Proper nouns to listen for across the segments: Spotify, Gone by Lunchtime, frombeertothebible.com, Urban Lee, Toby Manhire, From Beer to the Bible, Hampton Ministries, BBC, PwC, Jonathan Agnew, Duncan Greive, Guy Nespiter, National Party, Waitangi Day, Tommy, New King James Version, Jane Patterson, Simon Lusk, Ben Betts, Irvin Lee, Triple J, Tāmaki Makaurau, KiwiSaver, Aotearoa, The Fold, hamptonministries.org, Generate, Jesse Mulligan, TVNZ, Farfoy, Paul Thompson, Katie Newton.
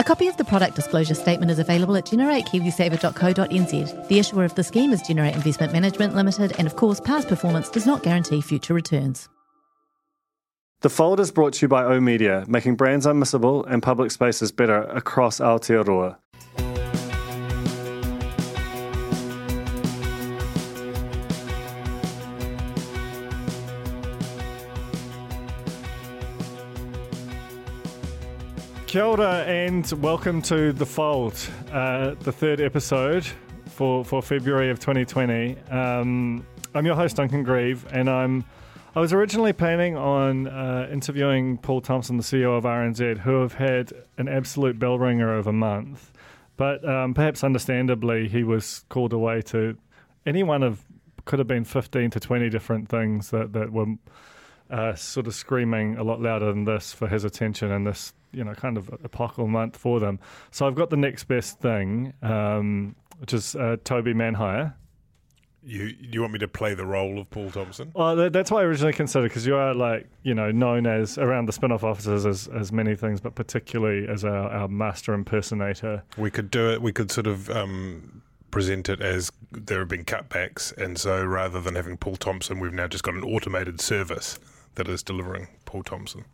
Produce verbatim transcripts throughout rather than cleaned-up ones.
A copy of the product disclosure statement is available at generate kiwisaver dot co dot n z. The issuer of the scheme is Generate Investment Management Limited, and of course past performance does not guarantee future returns. The Fold is brought to you by O Media, making brands unmissable and public spaces better across Aotearoa. Kia ora and welcome to The Fold, uh, the third episode for, for February of twenty twenty. Um, I'm your host, Duncan Greive, and I'm I was originally planning on uh, interviewing Paul Thompson, the C E O of R N Z, who have had an absolute bell ringer of a month, but um, perhaps understandably he was called away to any one of, could have been fifteen to twenty different things that, that were uh, sort of screaming a lot louder than this for his attention in this, you know, kind of epochal month for them. So I've got the next best thing, um, which is uh, Toby Manhire. You you want me to play the role of Paul Thompson? Oh, that, that's what I originally considered, because you are, like, you know, known as around the Spin-Off offices as, as many things, but particularly as our, our master impersonator. We could do it. We could sort of um, present it as there have been cutbacks, and so rather than having Paul Thompson, we've now just got an automated service that is delivering Paul Thompson.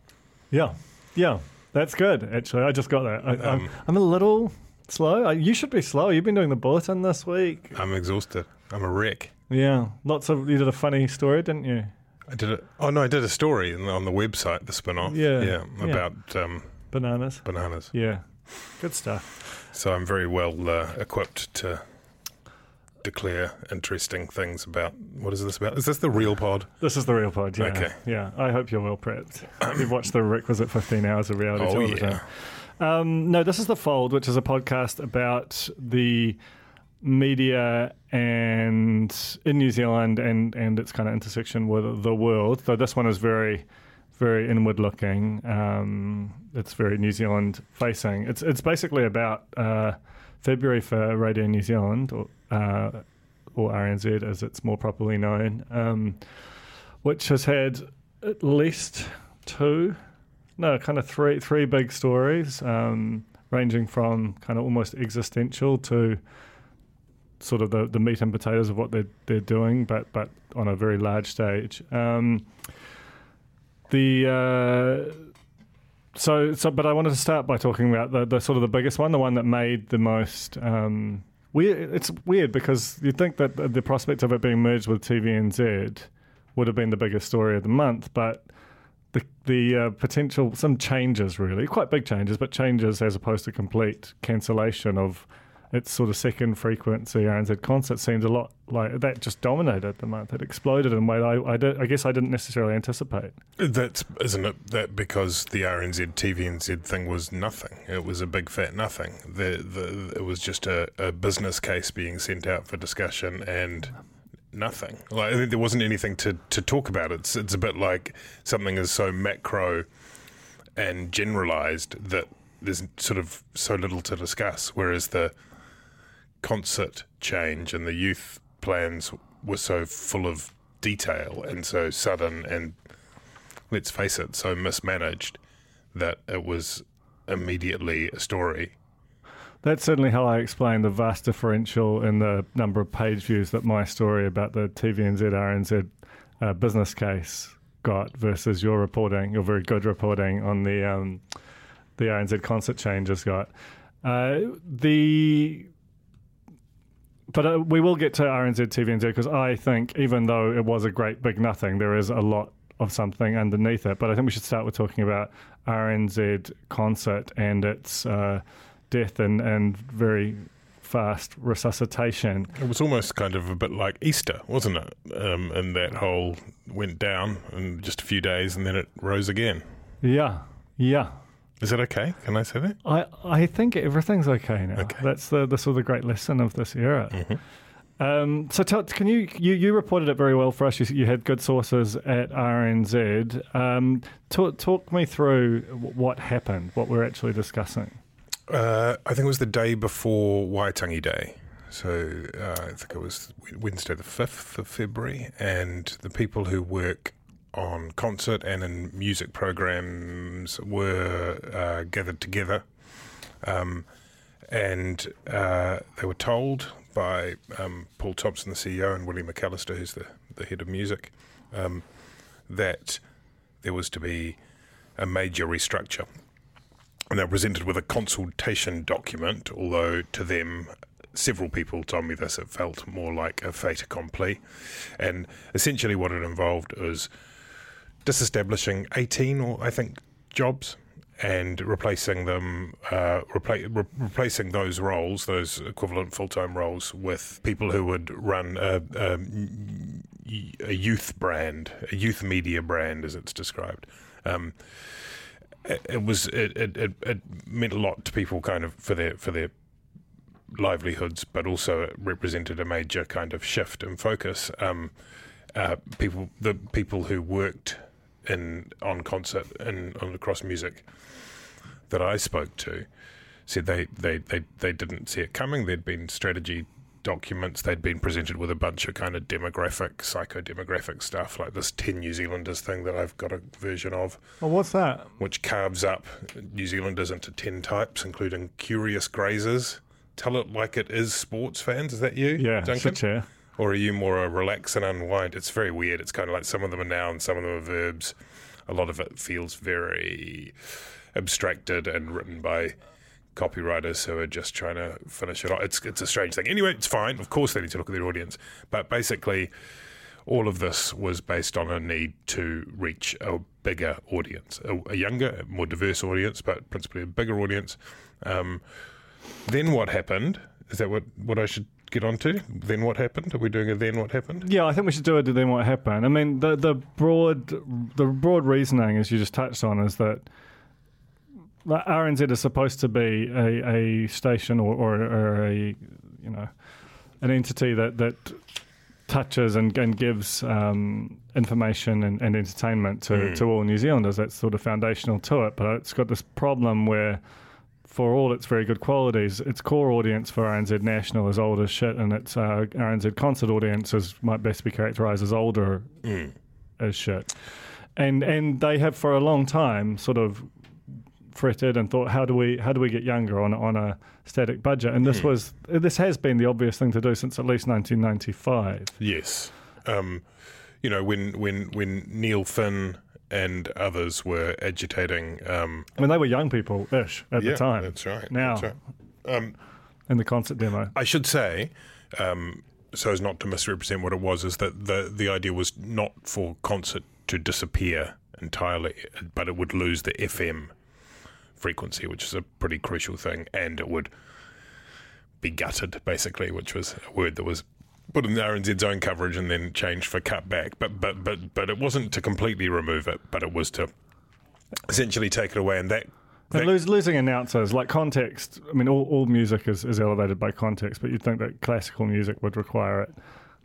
Yeah, yeah. That's good, actually. I just got that. I, um, I'm, I'm a little slow. You should be slow. You've been doing the bulletin this week. I'm exhausted. I'm a wreck. Yeah. Lots of... You did a funny story, didn't you? I did a... Oh, no, I did a story on the website, The Spin-Off. Yeah. Yeah, yeah. About... Um, bananas. Bananas. Yeah. Good stuff. So I'm very well uh, equipped to declare interesting things about... What is this about? Is this the real pod? This is the real pod, yeah. Okay. Yeah, I hope you're well prepped. You've watched the requisite fifteen hours of reality oh, television. Yeah. Um, no, this is The Fold, which is a podcast about the media and in New Zealand and, and its kind of intersection with the world. So this one is very... very inward-looking. Um, it's very New Zealand-facing. It's it's basically about uh, February for Radio New Zealand, or, uh, or R N Z as it's more properly known, um, which has had at least two, no, kind of three three big stories, um, ranging from kind of almost existential to sort of the, the meat and potatoes of what they're, they're doing, but, but on a very large stage. Um The uh, so so, but I wanted to start by talking about the, the sort of the biggest one, the one that made the most. Um, weird, it's weird because you'd think that the prospect of it being merged with T V N Z would have been the biggest story of the month, but the the uh, potential some changes, really quite big changes, but changes as opposed to complete cancellation of its sort of second frequency R N Z Concert seemed a lot like that just dominated the month. It exploded in a way that I, I, did, I guess I didn't necessarily anticipate. That's isn't it that because the R N Z T V N Z thing was nothing? It was a big fat nothing. The, the it was just a, a business case being sent out for discussion and nothing. Like I think there wasn't anything to, to talk about. It's it's a bit like something is so macro and generalised that there's sort of so little to discuss, whereas the concert change and the youth plans were so full of detail and so sudden and, let's face it, so mismanaged that it was immediately a story. That's certainly how I explain the vast differential in the number of page views that my story about the T V N Z R N Z uh, business case got versus your reporting, your very good reporting on the um, the R N Z concert change has got. Uh, the... But uh, we will get to R N Z T V N Z because I think even though it was a great big nothing, there is a lot of something underneath it. But I think we should start with talking about R N Z Concert and its uh, death and, and very fast resuscitation. It was almost kind of a bit like Easter, wasn't it? Um, and that whole went down in just a few days and then it rose again. Yeah, yeah. Is that okay? Can I say that? I, I think everything's okay now. Okay. That's the, the sort of the great lesson of this era. Mm-hmm. Um, so tell, can you, you you reported it very well for us. You, you had good sources at R N Z. Um, talk, talk me through what happened, what we're actually discussing. Uh, I think it was the day before Waitangi Day. So uh, I think it was Wednesday the fifth of February, and the people who work on concert and in music programs were uh, gathered together, um, and uh, they were told by um, Paul Thompson, the C E O, and Willie McAllister, who's the, the head of music, um, that there was to be a major restructure. And they were presented with a consultation document, although to them, several people told me this, it felt more like a fait accompli. And essentially what it involved was disestablishing eighteen, or I think, jobs, and replacing them, uh, repla- re- replacing those roles, those equivalent full-time roles, with people who would run a, a, a youth brand, a youth media brand, as it's described. Um, it, it was it, it it meant a lot to people, kind of for their for their livelihoods, but also it represented a major kind of shift in focus. Um, uh, people, the people who worked in on concert and across music that I spoke to said they, they, they, they didn't see it coming. There'd been strategy documents, they'd been presented with a bunch of kind of demographic, psychodemographic stuff, like this ten New Zealanders thing that I've got a version of. Well, what's that? Which carves up New Zealanders into ten types, including curious grazers. Tell it like it is sports fans. Is that you, yeah, Duncan? Sure, yeah. Or are you more a relax and unwind? It's very weird. It's kind of like some of them are nouns, some of them are verbs. A lot of it feels very abstracted and written by copywriters who are just trying to finish it off. It's, it's a strange thing. Anyway, it's fine. Of course they need to look at their audience. But basically, all of this was based on a need to reach a bigger audience, a, a younger, more diverse audience, but principally a bigger audience. Um, then what happened? Is that what, what I should get on to? Then what happened? Are we doing a then what happened? Yeah, I think we should do a then what happened. I mean, the the broad the broad reasoning, as you just touched on, is that R N Z is supposed to be a, a station or, or, or a, you know, an entity that, that touches and, and gives um, information and, and entertainment to, mm. to all New Zealanders. That's sort of foundational to it, but it's got this problem where, for all its very good qualities, its core audience for R N Z National is old as shit, and its uh, R N Z Concert audiences might best be characterised as older mm. as shit. And and they have for a long time sort of fretted and thought, how do we how do we get younger on on a static budget? And this mm. was this has been the obvious thing to do since at least nineteen ninety-five. Yes, um, you know when when when Neil Finn and others were agitating. Um, I mean, they were young people-ish at yeah, the time. That's right. Now, that's right. Um, in the concert demo. I should say, um, so as not to misrepresent what it was, is that the, the idea was not for concert to disappear entirely, but it would lose the F M frequency, which is a pretty crucial thing, and it would be gutted, basically, which was a word that was put in the R N Z's own coverage and then changed for cutback, but but but but it wasn't to completely remove it, but it was to essentially take it away. And that, that and lose, losing announcers, like context. I mean, all, all music is, is elevated by context, but you'd think that classical music would require it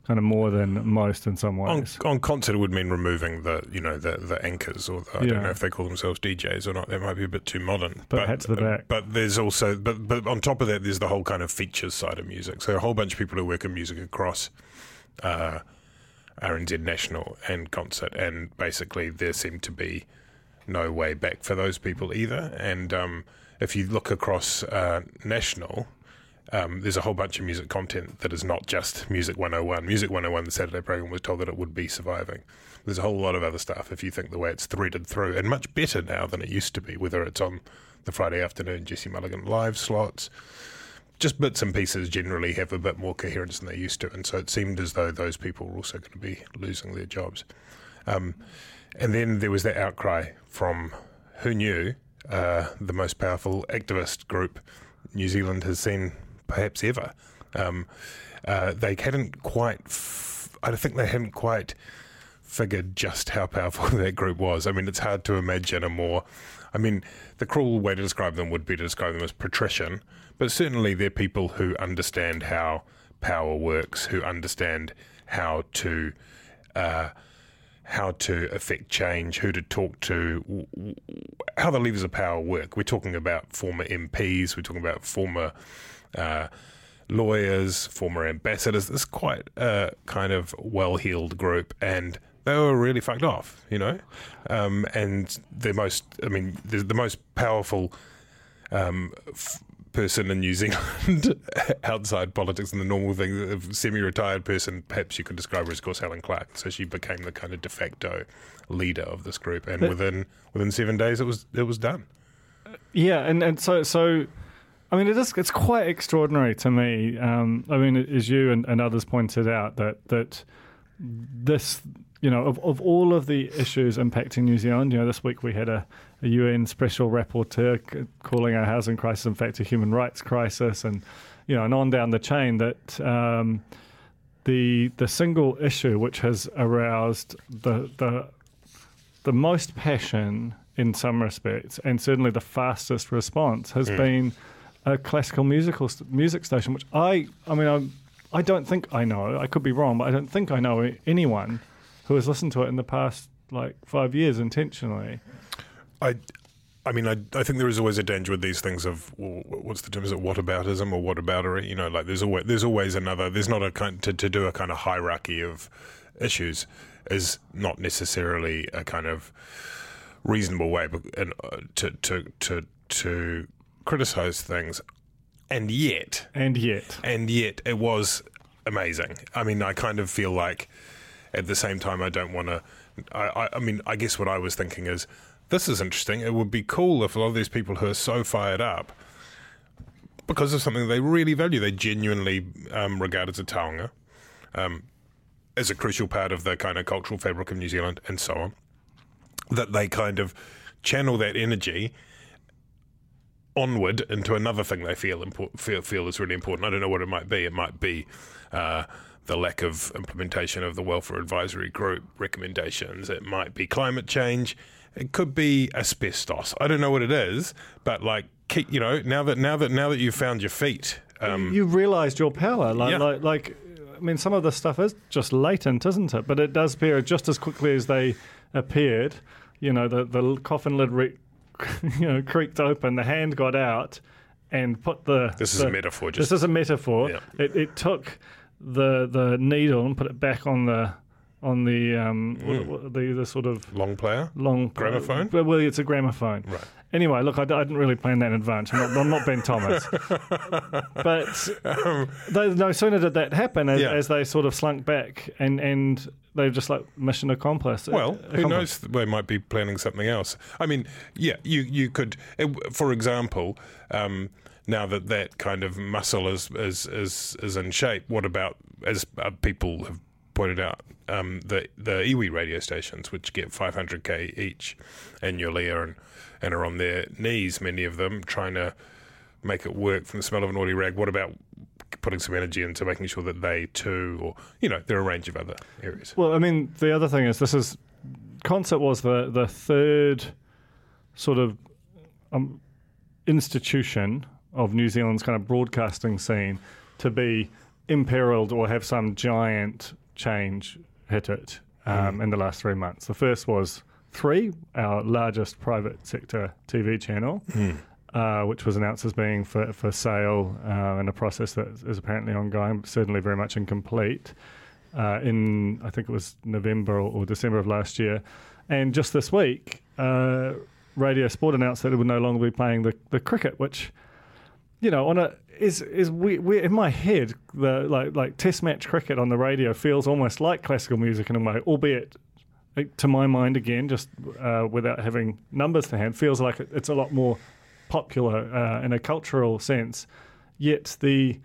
kind of more than most in some ways. On, on concert, it would mean removing the you know the, the anchors, or the, I yeah. don't know if they call themselves D Js or not. That might be a bit too modern. But, but hats the back. But there's also, but but on top of that, there's the whole kind of features side of music. So a whole bunch of people who work in music across uh, R N Z National and Concert, and basically there seemed to be no way back for those people either. And um, if you look across uh, National. Um, there's a whole bunch of music content that is not just Music one oh one. Music one oh one, the Saturday program, was told that it would be surviving. There's a whole lot of other stuff, if you think the way it's threaded through, and much better now than it used to be, whether it's on the Friday afternoon Jesse Mulligan live slots. Just bits and pieces generally have a bit more coherence than they used to, and so it seemed as though those people were also going to be losing their jobs. Um, and then there was that outcry from, who knew, uh, the most powerful activist group New Zealand has seen perhaps ever. Um, uh, they hadn't quite, f- I think they hadn't quite figured just how powerful that group was. I mean, it's hard to imagine a more, I mean, the cruel way to describe them would be to describe them as patrician, but certainly they're people who understand how power works, who understand how to uh, how to affect change, who to talk to, how the levers of power work. We're talking about former M Ps, we're talking about former uh, lawyers, former ambassadors. It's quite a kind of well-heeled group, and they were really fucked off, you know. Um, and the most, I mean, the, the most powerful um, f- person in New Zealand outside politics and the normal thing, a semi-retired person, perhaps you could describe her as, of course, Helen Clark. So she became the kind of de facto leader of this group, and but, within within seven days, it was it was done. Yeah, and, and so so, I mean, it is it's quite extraordinary to me. Um, I mean, as you and, and others pointed out, that that this. You know, of, of all of the issues impacting New Zealand, you know, this week we had a, a U N special rapporteur c- calling our housing crisis, in fact, a human rights crisis, and, you know, and on down the chain, that um, the the single issue which has aroused the, the the most passion in some respects, and certainly the fastest response, has mm. been a classical musical st- music station, which I, I mean, I, I don't think I know, I could be wrong, but I don't think I know anyone who has listened to it in the past, like, five years intentionally. I, I mean, I, I think there is always a danger with these things of, well, what's the term, is it whataboutism or whataboutery? You know, like, there's always, there's always another, there's not a kind, to, to do a kind of hierarchy of issues is not necessarily a kind of reasonable way to, to, to, to criticise things. And yet. And yet. And yet, it was amazing. I mean, I kind of feel like, at the same time, I don't want to... I, I mean, I guess what I was thinking is, this is interesting. It would be cool if a lot of these people who are so fired up, because of something they really value, they genuinely um, regard as a taonga, um, as a crucial part of the kind of cultural fabric of New Zealand and so on, that they kind of channel that energy onward into another thing they feel impor- feel, feel is really important. I don't know what it might be. It might be... Uh, the lack of implementation of the Welfare Advisory Group recommendations. It might be climate change. It could be asbestos. I don't know what it is, but like, keep, you know, now that now that now that you've found your feet, um, you realised your power. Like, yeah. like, like, I mean, some of this stuff is just latent, isn't it? But it does appear just as quickly as they appeared. You know, the the coffin lid, re- you know, creaked open. The hand got out and put the. This is the, a metaphor. Just, this is a metaphor. Yeah. It, it took. the the needle and put it back on the on the um mm. the, the sort of long player long gramophone pl- well it's a gramophone right anyway look I, I didn't really plan that in advance. I'm not, I'm not Ben Thomas but um, they, no sooner did that happen as, yeah. as they sort of slunk back and and they've just like mission accomplished. Well, who knows, they might be planning something else. I mean, yeah, you you could, for example, um now that that kind of muscle is is, is, is in shape, what about, as people have pointed out, um, the the iwi radio stations, which get five hundred k each annually and and are on their knees, many of them, trying to make it work from the smell of an oily rag. What about putting some energy into making sure that they too, or, you know, there are a range of other areas. Well, I mean, the other thing is this is, concert was the, the third sort of um, institution of New Zealand's kind of broadcasting scene to be imperiled or have some giant change hit it um, mm. in the last three months. The first was Three, our largest private sector T V channel, mm. uh, which was announced as being for, for sale uh, in a process that is apparently ongoing, but certainly very much incomplete, uh, in, I think it was November or, or December of last year. And just this week, uh, Radio Sport announced that it would no longer be playing the, the cricket, which... You know, on a is is we we in my head the like like test match cricket on the radio feels almost like classical music in a way, albeit to my mind again, just uh, without having numbers to hand, feels like it, it's a lot more popular uh, in a cultural sense. Yet the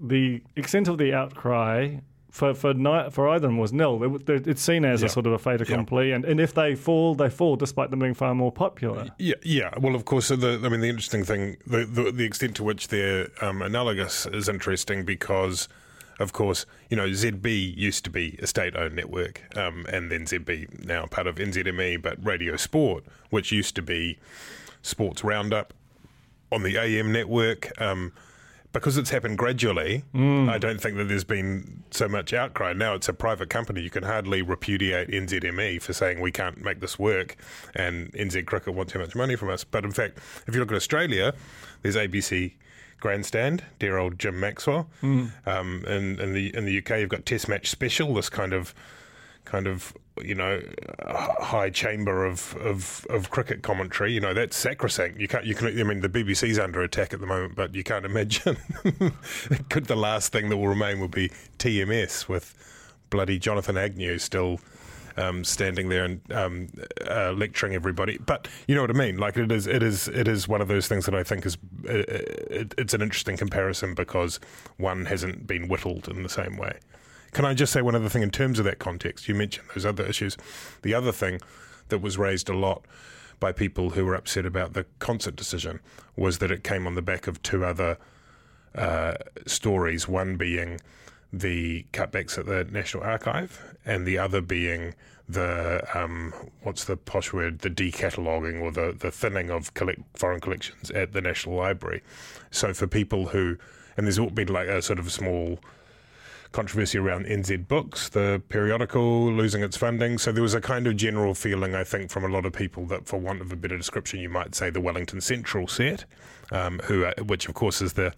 the extent of the outcry for for ni- for either of them was nil. It, it's seen as yeah. a sort of a fait accompli, yeah. and, and if they fall, they fall, despite them being far more popular. Yeah, yeah. Well, of course, the, I mean, the interesting thing, the the, the extent to which they're um, analogous is interesting because, of course, you know, Z B used to be a state-owned network, um, and then Z B now part of N Z M E, but Radio Sport, which used to be Sports Roundup on the A M network, um, because it's happened gradually, mm. I don't think that there's been so much outcry. Now it's a private company. You can hardly repudiate N Z M E for saying we can't make this work and N Z Cricket want too much money from us. But in fact, if you look at Australia, there's A B C Grandstand, dear old Jim Maxwell. Mm. Um, in, in the in the U K, you've got Test Match Special, this kind of kind of you know high chamber of, of, of cricket commentary. You know, that's sacrosanct. You can't. You can. I mean, the B B C's under attack at the moment, but you can't imagine. Could the last thing that will remain will be T M S with bloody Jonathan Agnew still um, standing there and um, uh, lecturing everybody? But you know what I mean. Like it is. It is. It is one of those things that I think is. Uh, it, it's an interesting comparison because one hasn't been whittled in the same way. Can I just say one other thing in terms of that context? You mentioned those other issues. The other thing that was raised a lot by people who were upset about the concert decision was that it came on the back of two other uh, stories, one being the cutbacks at the National Archive and the other being the, um, what's the posh word, the decataloguing or the, the thinning of collect, foreign collections at the National Library. So for people who, and there's been like a sort of small controversy around N Z Books, the periodical, losing its funding. So there was a kind of general feeling, I think, from a lot of people that, for want of a better description, you might say the Wellington Central set, um, who, are, which of course is the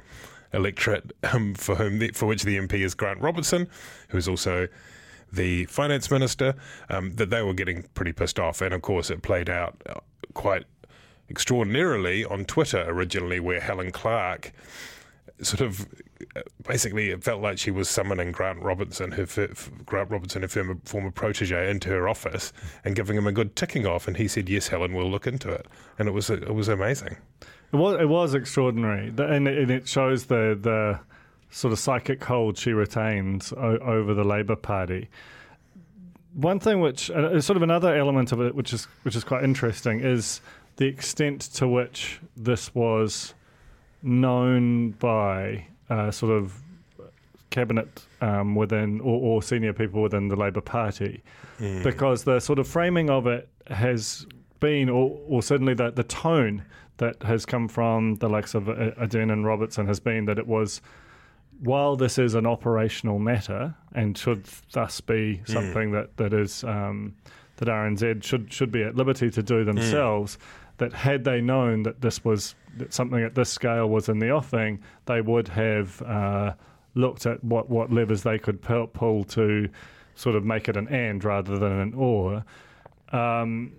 electorate um, for whom, the, for which the M P is Grant Robertson, who is also the finance minister, um, that they were getting pretty pissed off. And of course, it played out quite extraordinarily on Twitter originally, where Helen Clark sort of basically it felt like she was summoning Grant Robertson, her Grant Robertson, her former, former protege, into her office and giving him a good ticking off. And he said, "Yes, Helen, we'll look into it." And it was it was amazing. It was it was extraordinary, and it shows the the sort of psychic hold she retains over the Labour Party. One thing which is sort of another element of it, which is which is quite interesting, is the extent to which this was known by uh, sort of cabinet um, within or, or senior people within the Labour Party, mm. because the sort of framing of it has been, or, or certainly the, the tone that has come from the likes of Aden and Robertson has been that it was, while this is an operational matter and should thus be something mm. that, that is um, that R N Z should, should be at liberty to do themselves, mm. that had they known that this was that something at this scale was in the offing, they would have uh, looked at what, what levers they could pull to sort of make it an and rather than an or. Um,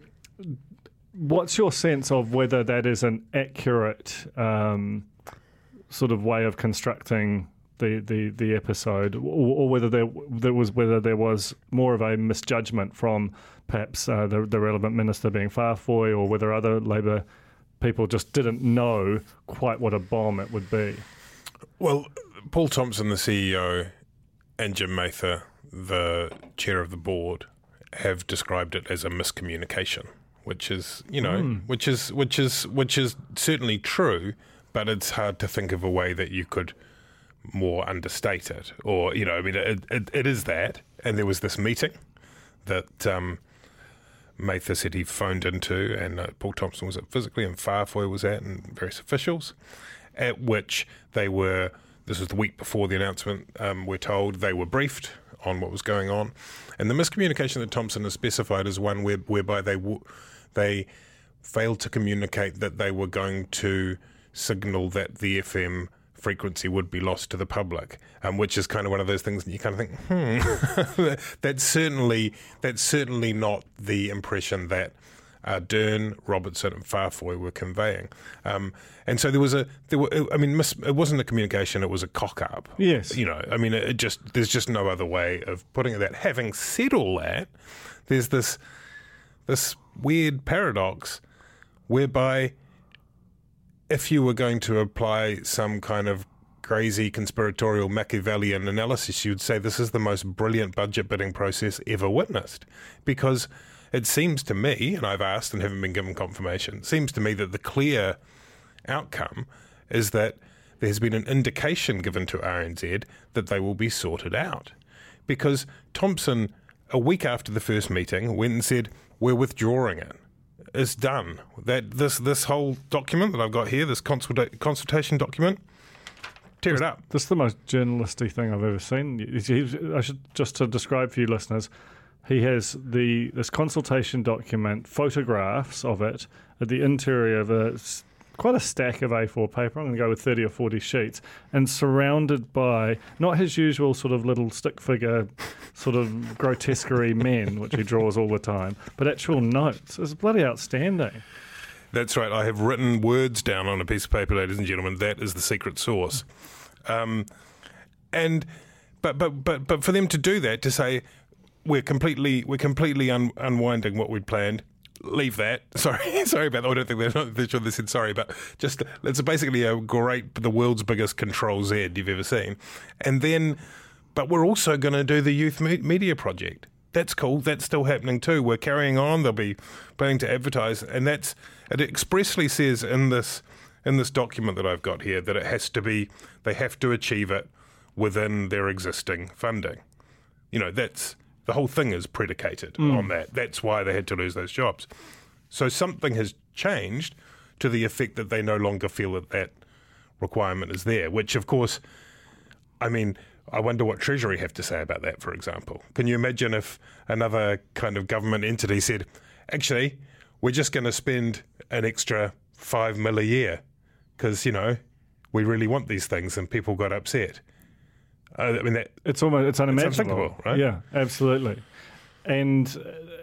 what's your sense of whether that is an accurate um, sort of way of constructing the, the, the episode, or, or whether there, there was whether there was more of a misjudgment from perhaps uh, the, the relevant minister being Farfoy, or whether other Labour people just didn't know quite what a bomb it would be? Well, Paul Thompson, the C E O, and Jim Mather, the chair of the board, have described it as a miscommunication, which is, you know, mm. which is which is which is certainly true, but it's hard to think of a way that you could more understate it, or you know, I mean, it it, it is that, and there was this meeting that. Um, Mather said he phoned into, and uh, Paul Thompson was at physically, and Farfoy was at, and various officials, at which they were, this was the week before the announcement, um, we're told they were briefed on what was going on. And the miscommunication that Thompson has specified is one where, whereby they w- they failed to communicate that they were going to signal that the F M frequency would be lost to the public, um, which is kind of one of those things that you kind of think, hmm, that's certainly that's certainly not the impression that uh, Dern, Robertson, and Farfoy were conveying. Um, and so there was a, there were, I mean, mis- it wasn't a communication; it was a cock up. Yes, you know, I mean, it just there's just no other way of putting it. That having said all that, there's this this weird paradox whereby, if you were going to apply some kind of crazy conspiratorial Machiavellian analysis, you'd say this is the most brilliant budget bidding process ever witnessed. Because it seems to me, and I've asked and haven't been given confirmation, it seems to me that the clear outcome is that there's been an indication given to R N Z that they will be sorted out. Because Thompson, a week after the first meeting, went and said, we're withdrawing it. It's done. That this this whole document that I've got here, this consulta- consultation document, tear it up. This is the most journalistic thing I've ever seen. He, I should just to describe for you listeners, he has the this consultation document, photographs of it at the interior of a quite a stack of A four paper. I'm going to go with thirty or forty sheets, and surrounded by not his usual sort of little stick figure, sort of grotesquerie men, which he draws all the time, but actual notes. It's bloody outstanding. That's right. I have written words down on a piece of paper, ladies and gentlemen. That is the secret sauce. Um, and but but but but for them to do that, to say we're completely we're completely un- unwinding what we'd planned. Leave that. Sorry, sorry about that. I don't think they're, not, they're sure they said sorry, but just it's basically a great, the world's biggest Control Z you've ever seen. And then, but we're also going to do the youth me- media project. That's cool. That's still happening too. We're carrying on. They'll be planning to advertise, and that's it. Expressly says in this in this document that I've got here that it has to be. They have to achieve it within their existing funding. You know, that's. The whole thing is predicated mm. on that. That's why they had to lose those jobs. So something has changed to the effect that they no longer feel that that requirement is there, which, of course, I mean, I wonder what Treasury have to say about that, for example. Can you imagine if another kind of government entity said, actually, we're just going to spend an extra five mil a year because, you know, we really want these things and people got upset. I mean, that, it's almost it's unimaginable, it's right? Yeah, absolutely. And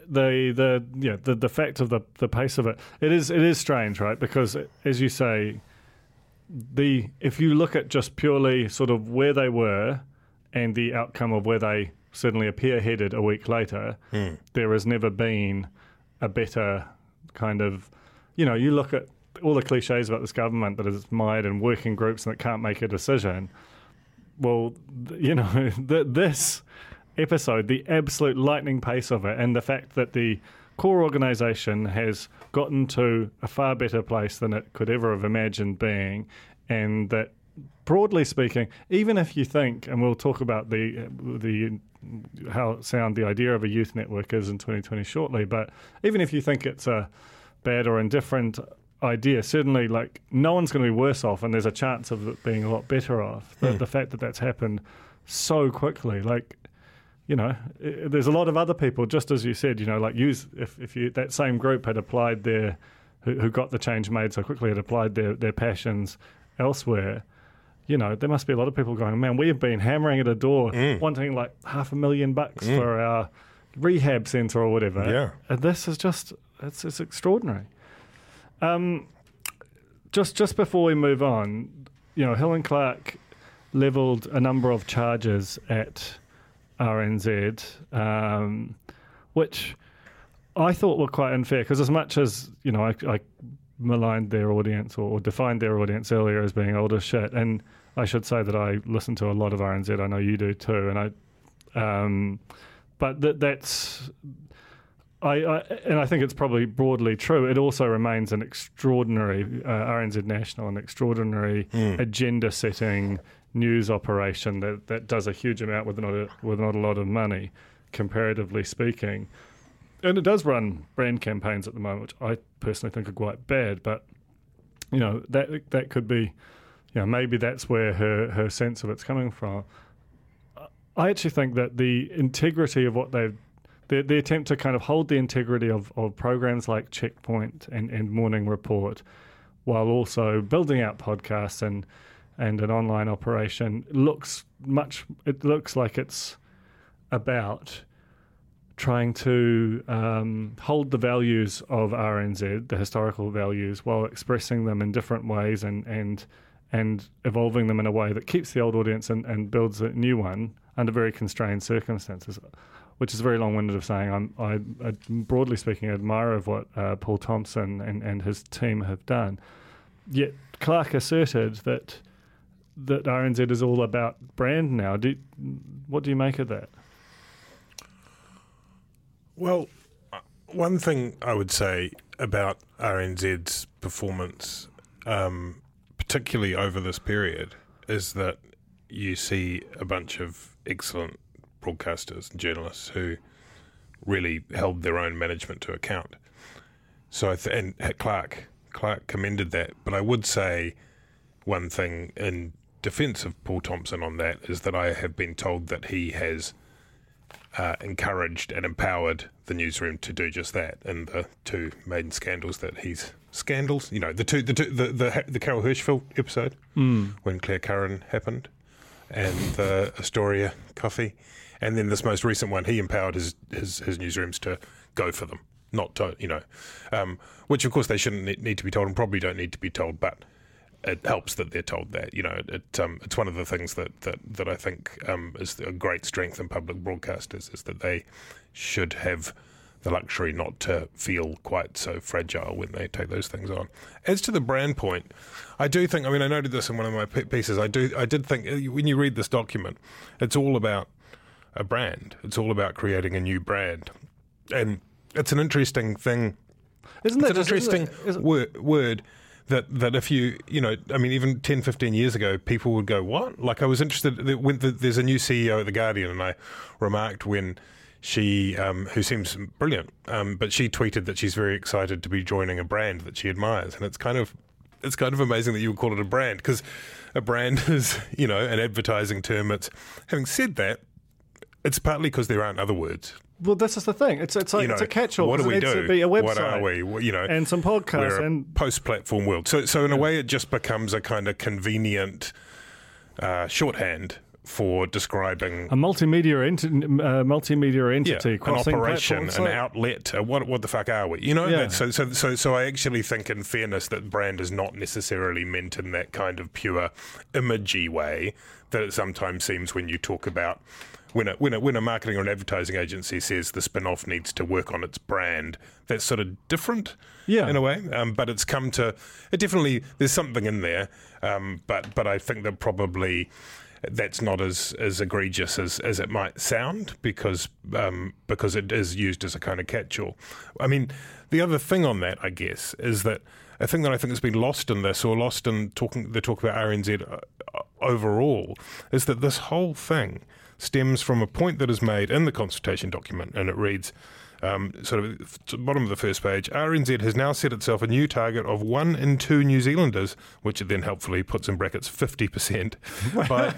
the the yeah the, the fact of the, the pace of it, it is it is strange, right? Because as you say, the if you look at just purely sort of where they were and the outcome of where they suddenly appear headed a week later, hmm. there has never been a better kind of, you know, you look at all the cliches about this government that is mired in working groups and it can't make a decision. Well, you know, the, this episode, the absolute lightning pace of it and the fact that the core organisation has gotten to a far better place than it could ever have imagined being, and that, broadly speaking, even if you think, and we'll talk about the the how sound the idea of a youth network is in twenty twenty shortly, but even if you think it's a bad or indifferent idea, certainly, like, no one's going to be worse off, and there's a chance of it being a lot better off. The, hmm. the fact that that's happened so quickly, like, you know, it, there's a lot of other people, just as you said, you know, like, use if, if you that same group had applied their who, who got the change made so quickly had applied their, their passions elsewhere. You know, there must be a lot of people going, man, we have been hammering at a door, mm. wanting like half a million bucks mm. for our rehab centre or whatever. Yeah, and this is just it's it's extraordinary. Um, just just before we move on, you know, Helen Clark levelled a number of charges at R N Z, um, which I thought were quite unfair because as much as, you know, I, I maligned their audience or, or defined their audience earlier as being old as shit, and I should say that I listen to a lot of R N Z. I know you do too, and I, um, but that that's. I, I, and I think it's probably broadly true. It also remains an extraordinary uh, R N Z National, an extraordinary mm. agenda-setting news operation that, that does a huge amount with not a, with not a lot of money, comparatively speaking. And it does run brand campaigns at the moment, which I personally think are quite bad. But you know that that could be, you know, maybe that's where her, her sense of it's coming from. I actually think that the integrity of what they've The, the attempt to kind of hold the integrity of, of programs like Checkpoint and, and Morning Report while also building out podcasts and and an online operation looks much it looks like it's about trying to um, hold the values of R N Z, the historical values, while expressing them in different ways and and and evolving them in a way that keeps the old audience and, and builds a new one under very constrained circumstances, which is very long-winded of saying I'm, I, I, broadly speaking, admire of what uh, Paul Thompson and, and his team have done. Yet Clark asserted that that R N Z is all about brand now. Do, what do you make of that? Well, one thing I would say about R N Z's performance, um, particularly over this period, is that you see a bunch of excellent broadcasters and journalists who really held their own management to account. So I th- and Clark Clark commended that, but I would say one thing in defence of Paul Thompson on that is that I have been told that he has uh, encouraged and empowered the Newsroom to do just that in the two maiden scandals that he's scandals, you know, the two the two, the, the the Carol Hirschfeld episode mm. when Claire Curran happened, and the Astoria coffee, and then this most recent one. He empowered his his, his newsrooms to go for them, not to, you know, um, which of course they shouldn't need to be told and probably don't need to be told, but it helps that they're told that. You know, it, um, it's one of the things that that, that I think um, is a great strength in public broadcasters, is that they should have the luxury not to feel quite so fragile when they take those things on. As to the brand point, I do think, I mean, I noted this in one of my pieces, I do, I did think, when you read this document, it's all about a brand. It's all about creating a new brand. And it's an interesting thing. Isn't that an interesting isn't it, isn't word, word that, that if you, you know, I mean, even ten, fifteen years ago, people would go, what? Like, I was interested, when the, there's a new C E O at The Guardian, and I remarked when She, um, who seems brilliant, um, but she tweeted that she's very excited to be joining a brand that she admires, and it's kind of, it's kind of amazing that you would call it a brand, because a brand is, you know, an advertising term. It's, having said that, it's partly because there aren't other words. Well, this is the thing. It's it's like, you know, it's a catch-all. What do we do? It needs to be a website. What are we? Well, you know, and some podcasts, and post-platform world. So, so in yeah. a way, it just becomes a kind of convenient uh, shorthand for describing a multimedia enti- uh, multimedia entity, yeah, crossing an operation, platforms, an like. outlet. Uh, what what the fuck are we? You know. Yeah. So so so so I actually think, in fairness, that brand is not necessarily meant in that kind of pure imagey way that it sometimes seems when you talk about when a, when a, when a marketing or an advertising agency says the spin-off needs to work on its brand. That's sort of different, yeah, in a way. Um, but it's come to it definitely. There's something in there, um, but but I think that probably. That's not as, as egregious as, as it might sound, because um, because it is used as a kind of catch-all. I mean, the other thing on that, I guess, is that a thing that I think has been lost in this, or lost in talking the talk about R N Z overall, is that this whole thing stems from a point that is made in the consultation document, and it reads, um, sort of the bottom of the first page, R N Z has now set itself a new target of one in two New Zealanders, which it then helpfully puts in brackets fifty percent, by,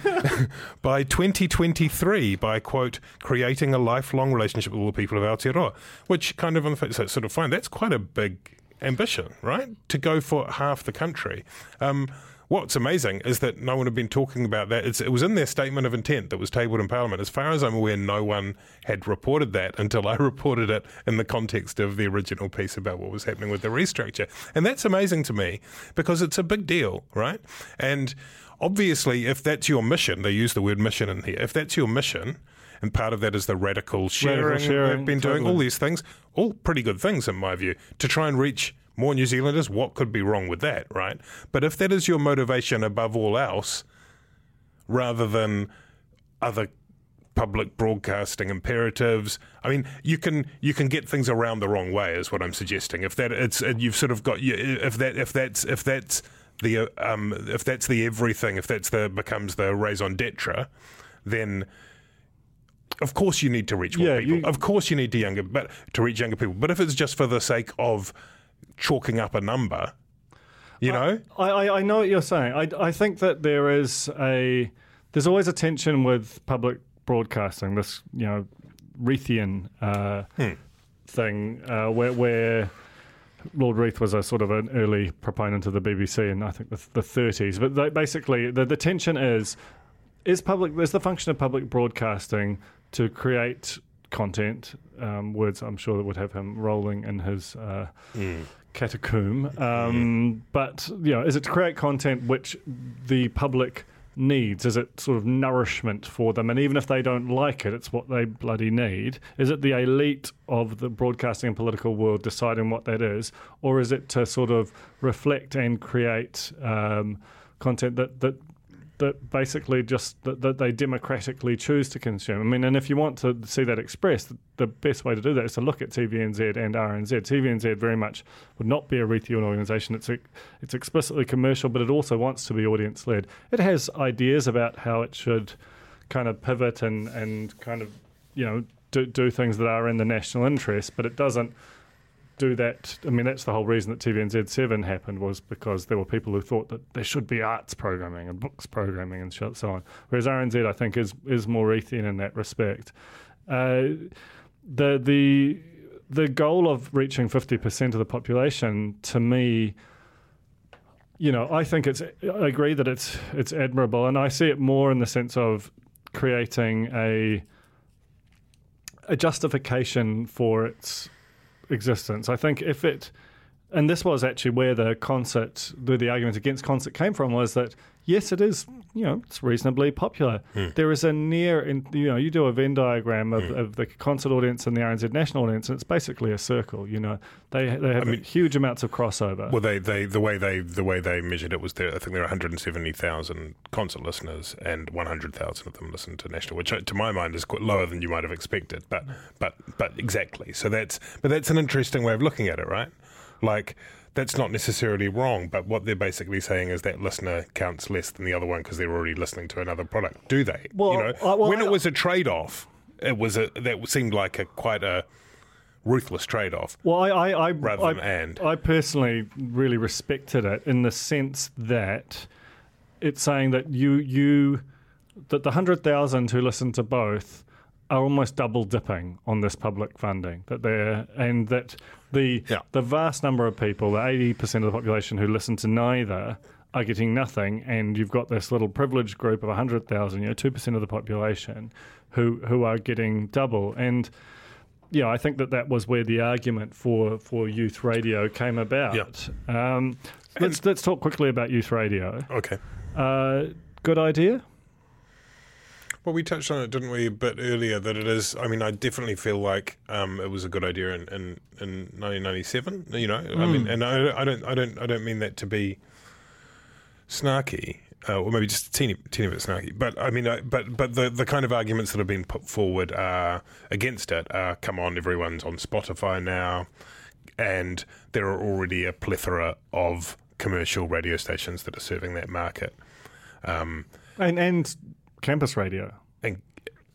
by twenty twenty-three, by, quote, creating a lifelong relationship with all the people of Aotearoa, which kind of, so sort of fine, that's quite a big ambition, right, to go for half the country. Um, What's amazing is that no one had been talking about that. It's, it was in their statement of intent that was tabled in Parliament. As far as I'm aware, no one had reported that until I reported it in the context of the original piece about what was happening with the restructure. And that's amazing to me, because it's a big deal, right? And obviously, if that's your mission, they use the word mission in here, if that's your mission, and part of that is the radical sharing, radical sharing we've been totally. doing, all these things, all pretty good things in my view, to try and reach more New Zealanders, what could be wrong with that, right? But if that is your motivation above all else, rather than other public broadcasting imperatives, I mean, you can you can get things around the wrong way, is what I'm suggesting. If that it's you've sort of got if that if that's if that's the um, if that's the everything, if that's the becomes the raison d'etre, then. Of course you need to reach more yeah, people. You, of course you need to younger, but to reach younger people. But if it's just for the sake of chalking up a number, you I, know? I, I know what you're saying. I, I think that there is a there's always a tension with public broadcasting, this, you know, Reithian uh, hmm. thing uh, where, where Lord Reith was a sort of an early proponent of the B B C in, I think, the, the thirties. But they, basically the, the tension is, is public, is the function of public broadcasting to create content, um, words I'm sure that would have him rolling in his uh, mm. catacomb. Um, mm. But, you know, is it to create content which the public needs? Is it sort of nourishment for them? And even if they don't like it, it's what they bloody need. Is it the elite of the broadcasting and political world deciding what that is? Or is it to sort of reflect and create um, content that, that that basically just that, that they democratically choose to consume? I mean, and if you want to see that expressed, the best way to do that is to look at T V N Z and R N Z. T V N Z very much would not be a Reithian organisation. It's a, it's explicitly commercial, but it also wants to be audience-led. It has ideas about how it should kind of pivot and, and kind of, you know, do, do things that are in the national interest, but it doesn't do that. I mean, that's the whole reason that T V N Z seven happened, was because there were people who thought that there should be arts programming and books programming and so on. Whereas R N Z, I think, is is more Ethian in that respect. Uh, the the the goal of reaching fifty percent of the population, to me, you know, I think it's. I agree that it's it's admirable, and I see it more in the sense of creating a a justification for its existence. I think if it, and this was actually where the concert, the, the argument against concert came from, was that yes, it is, you know, it's reasonably popular. Mm. There is a near, in, you know, you do a Venn diagram of, mm. of the concert audience and the R N Z national audience, and it's basically a circle. You know, they they have I mean, huge amounts of crossover. Well, they, they the way they the way they measured it was there. I think there are one hundred seventy thousand concert listeners, and one hundred thousand of them listen to national, which to my mind is quite lower than you might have expected. But but but exactly. So that's but that's an interesting way of looking at it, right? Like, that's not necessarily wrong, but what they're basically saying is that listener counts less than the other one because they're already listening to another product. Do they? Well, you know, I, well, when I, it was a trade-off, it was a, that seemed like a quite a ruthless trade-off. Well, I, I, I rather I, than I, and I personally really respected it in the sense that it's saying that you you that the hundred thousand who listen to both are almost double dipping on this public funding that they're and that the yeah. the vast number of people, the eighty percent of the population who listen to neither, are getting nothing, and you've got this little privileged group of a hundred thousand, you know, two percent of the population, who who are getting double. And yeah, I think that that was where the argument for, for youth radio came about. Yeah. Um, let's and, let's talk quickly about youth radio. Okay. Uh, good idea. Well, we touched on it, didn't we, a bit earlier, that it is, I mean, I definitely feel like um, it was a good idea in, in, in nineteen ninety-seven, you know, mm. I mean, and I, I don't I don't, I don't mean that to be snarky, uh, or maybe just a teeny, teeny bit snarky, but I mean, I, but but the, the kind of arguments that have been put forward uh, against it are, come on, everyone's on Spotify now, and there are already a plethora of commercial radio stations that are serving that market. Um, and and... Campus radio, and,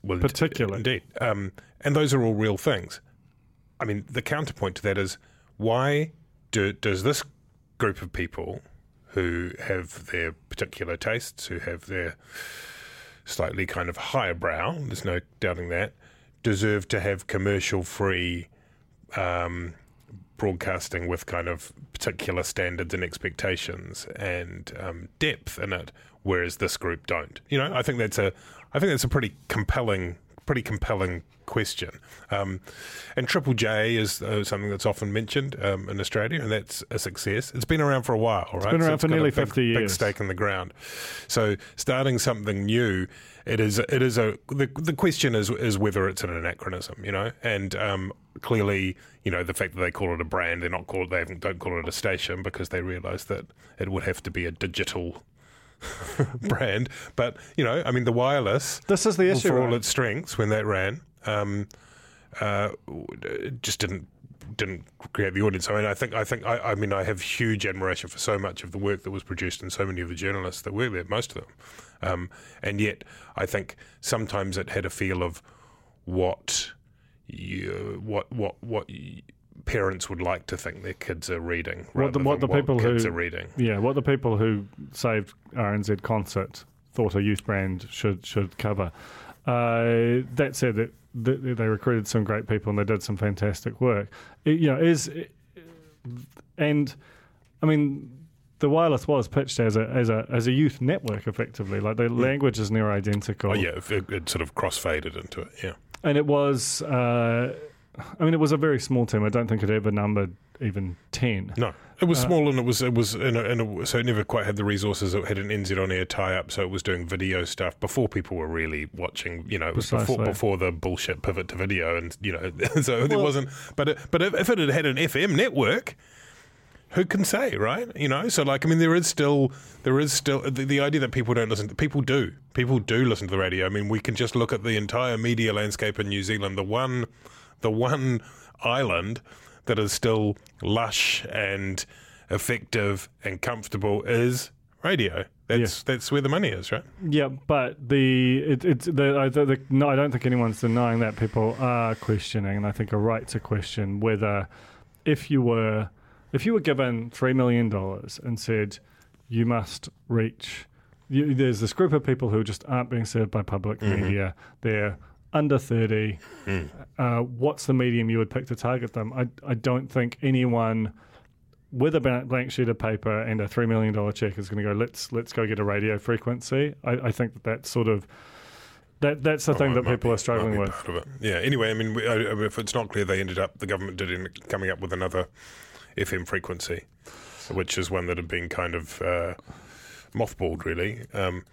well, particularly indeed, um, and those are all real things. I mean, the counterpoint to that is, why do, does this group of people who have their particular tastes, who have their slightly kind of higher brow, there's no doubting that, deserve to have commercial-free um, broadcasting with kind of particular standards and expectations and um, depth in it? Whereas this group don't. You know, I think that's a, I think that's a pretty compelling, pretty compelling question. Um, and Triple J is uh, something that's often mentioned um, in Australia, and that's a success. It's been around for a while, right? It's been around so for nearly big, fifty years. Big stake in the ground. So starting something new, it is, it is a. The, the question is is whether it's an anachronism, you know, and um, clearly, you know, the fact that they call it a brand, they're not called, they don't call it a station because they realise that it would have to be a digital brand. But, you know, I mean, the wireless, this is the issue, for all its strengths when that ran, um, uh, just didn't didn't create the audience. I mean, I think I think I, I mean I have huge admiration for so much of the work that was produced and so many of the journalists that work there, most of them, um, and yet I think sometimes it had a feel of what you what what what. You, parents would like to think their kids are reading, rather what the, what than the what people kids who, are reading. Yeah, what the people who saved R N Z Concert thought a youth brand should should cover. Uh, that said, that they, they recruited some great people and they did some fantastic work. It, you know, is it, and I mean, the wireless was pitched as a as a as a youth network, effectively. Like the yeah. language is near identical. Oh yeah, it, it sort of cross-faded into it. Yeah, and it was. Uh, I mean, it was a very small team. I don't think it ever numbered even ten. No, it was uh, small, and it was it was in a, in a, so it never quite had the resources. It had an N Z on Air tie up, so it was doing video stuff before people were really watching. You know, it was before, before the bullshit pivot to video, and you know, so well, there wasn't. But it, but if, if it had had an F M network, who can say, right? You know, so like, I mean, there is still there is still the, the idea that people don't listen to, people do people do listen to the radio. I mean, we can just look at the entire media landscape in New Zealand. The one. The one island that is still lush and effective and comfortable is radio. That's yeah. that's where the money is, right? Yeah, but the it, it's the, I, the, the no, I don't think anyone's denying that. People are questioning, and I think are right to question whether if you were if you were given three million dollars and said you must reach, you, there's this group of people who just aren't being served by public mm-hmm. media, they're under thirty, mm. uh, what's the medium you would pick to target them? I, I don't think anyone with a blank sheet of paper and a three million dollars check is going to go, let's let's go get a radio frequency. I, I think that that's sort of, that that's the oh, thing that people be, are struggling with. Yeah, anyway, I mean, we, I, I mean, if it's not clear, they ended up, the government did end up coming up with another F M frequency, which is one that had been kind of uh, mothballed, really. Um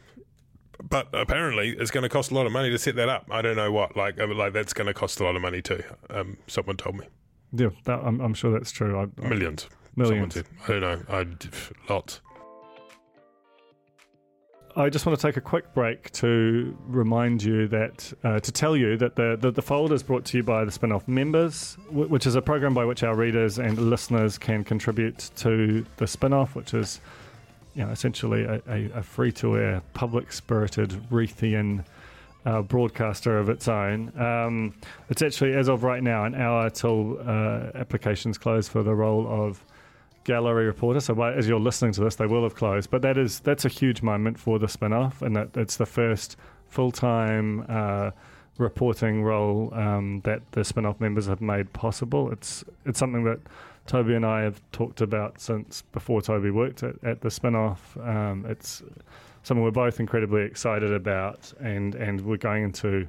But apparently, it's going to cost a lot of money to set that up. I don't know what. Like, like that's going to cost a lot of money too. Um, someone told me. Yeah, that, I'm, I'm sure that's true. I, I, millions. Millions. Someone said. I don't know. I lots. I just want to take a quick break to remind you that, uh, to tell you that the, the, the Fold is brought to you by the Spin-Off Members, w- which is a program by which our readers and listeners can contribute to the Spin-Off, which is, you know, essentially a, a, a free-to-air, public-spirited, Reithian uh, broadcaster of its own. Um, it's actually, as of right now, an hour till uh, applications close for the role of gallery reporter. So by, as you're listening to this, they will have closed. But that is that's a huge moment for the Spin-Off, and that it's the first full-time uh, reporting role um, that the Spin-Off members have made possible. It's it's something that Toby and I have talked about since before Toby worked at, at the Spin-Off. Um, it's something we're both incredibly excited about, and, and we're going into,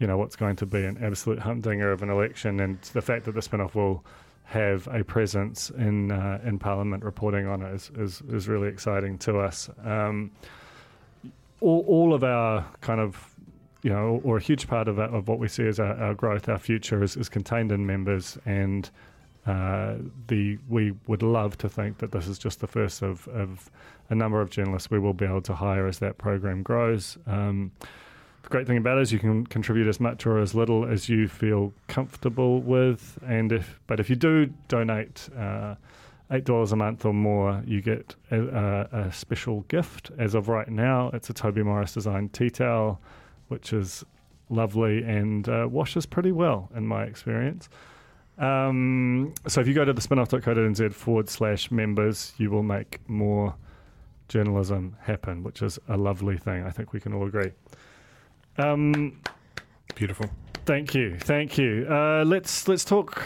you know, what's going to be an absolute humdinger of an election, and the fact that the Spin-Off will have a presence in uh, in Parliament reporting on it is, is, is really exciting to us. Um, all, all of our kind of, you know, or a huge part of, of what we see as our, our growth, our future is, is contained in members, and Uh, the we would love to think that this is just the first of, of a number of journalists we will be able to hire as that program grows. Um, the great thing about it is you can contribute as much or as little as you feel comfortable with, and if but if you do donate uh, eight dollars a month or more, you get a, a, a special gift. As of right now, it's a Toby Morris designed tea towel, which is lovely and uh, washes pretty well in my experience. Um, so if you go to the spinoff.co.nz forward slash members, you will make more journalism happen, which is a lovely thing. I think we can all agree. Um, Beautiful. Thank you. Thank you. Uh, let's let's talk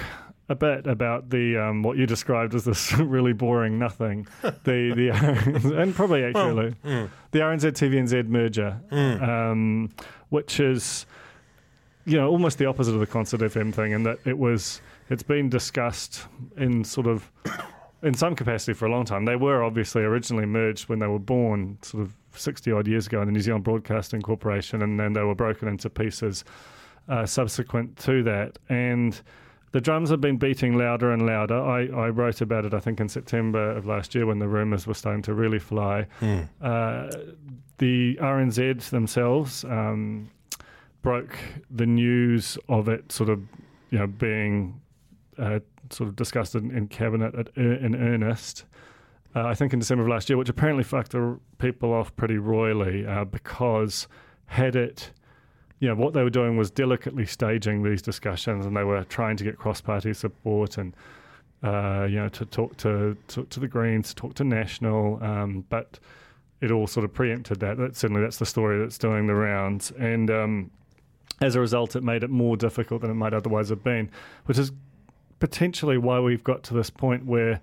a bit about the um, what you described as this really boring nothing, the the and probably accurately well, mm. the R N Z T V N Z merger, mm. um, which is, you know, almost the opposite of the Concert F M thing, in that it was it's been discussed in sort of in some capacity for a long time. They were obviously originally merged when they were born, sort of sixty odd years ago, in the New Zealand Broadcasting Corporation, and then they were broken into pieces uh, subsequent to that. And the drums have been beating louder and louder. I, I wrote about it, I think, in September of last year when the rumours were starting to really fly. Mm. Uh, the R N Z themselves Um, broke the news of it sort of, you know, being uh, sort of discussed in, in cabinet at, in earnest, uh, I think in December of last year, which apparently fucked the people off pretty royally, uh, because had it, you know, what they were doing was delicately staging these discussions, and they were trying to get cross-party support and, uh, you know, to talk to, to, to the Greens, talk to National, um, but it all sort of preempted that. That certainly that's the story that's doing the rounds, and um, as a result, it made it more difficult than it might otherwise have been, which is potentially why we've got to this point where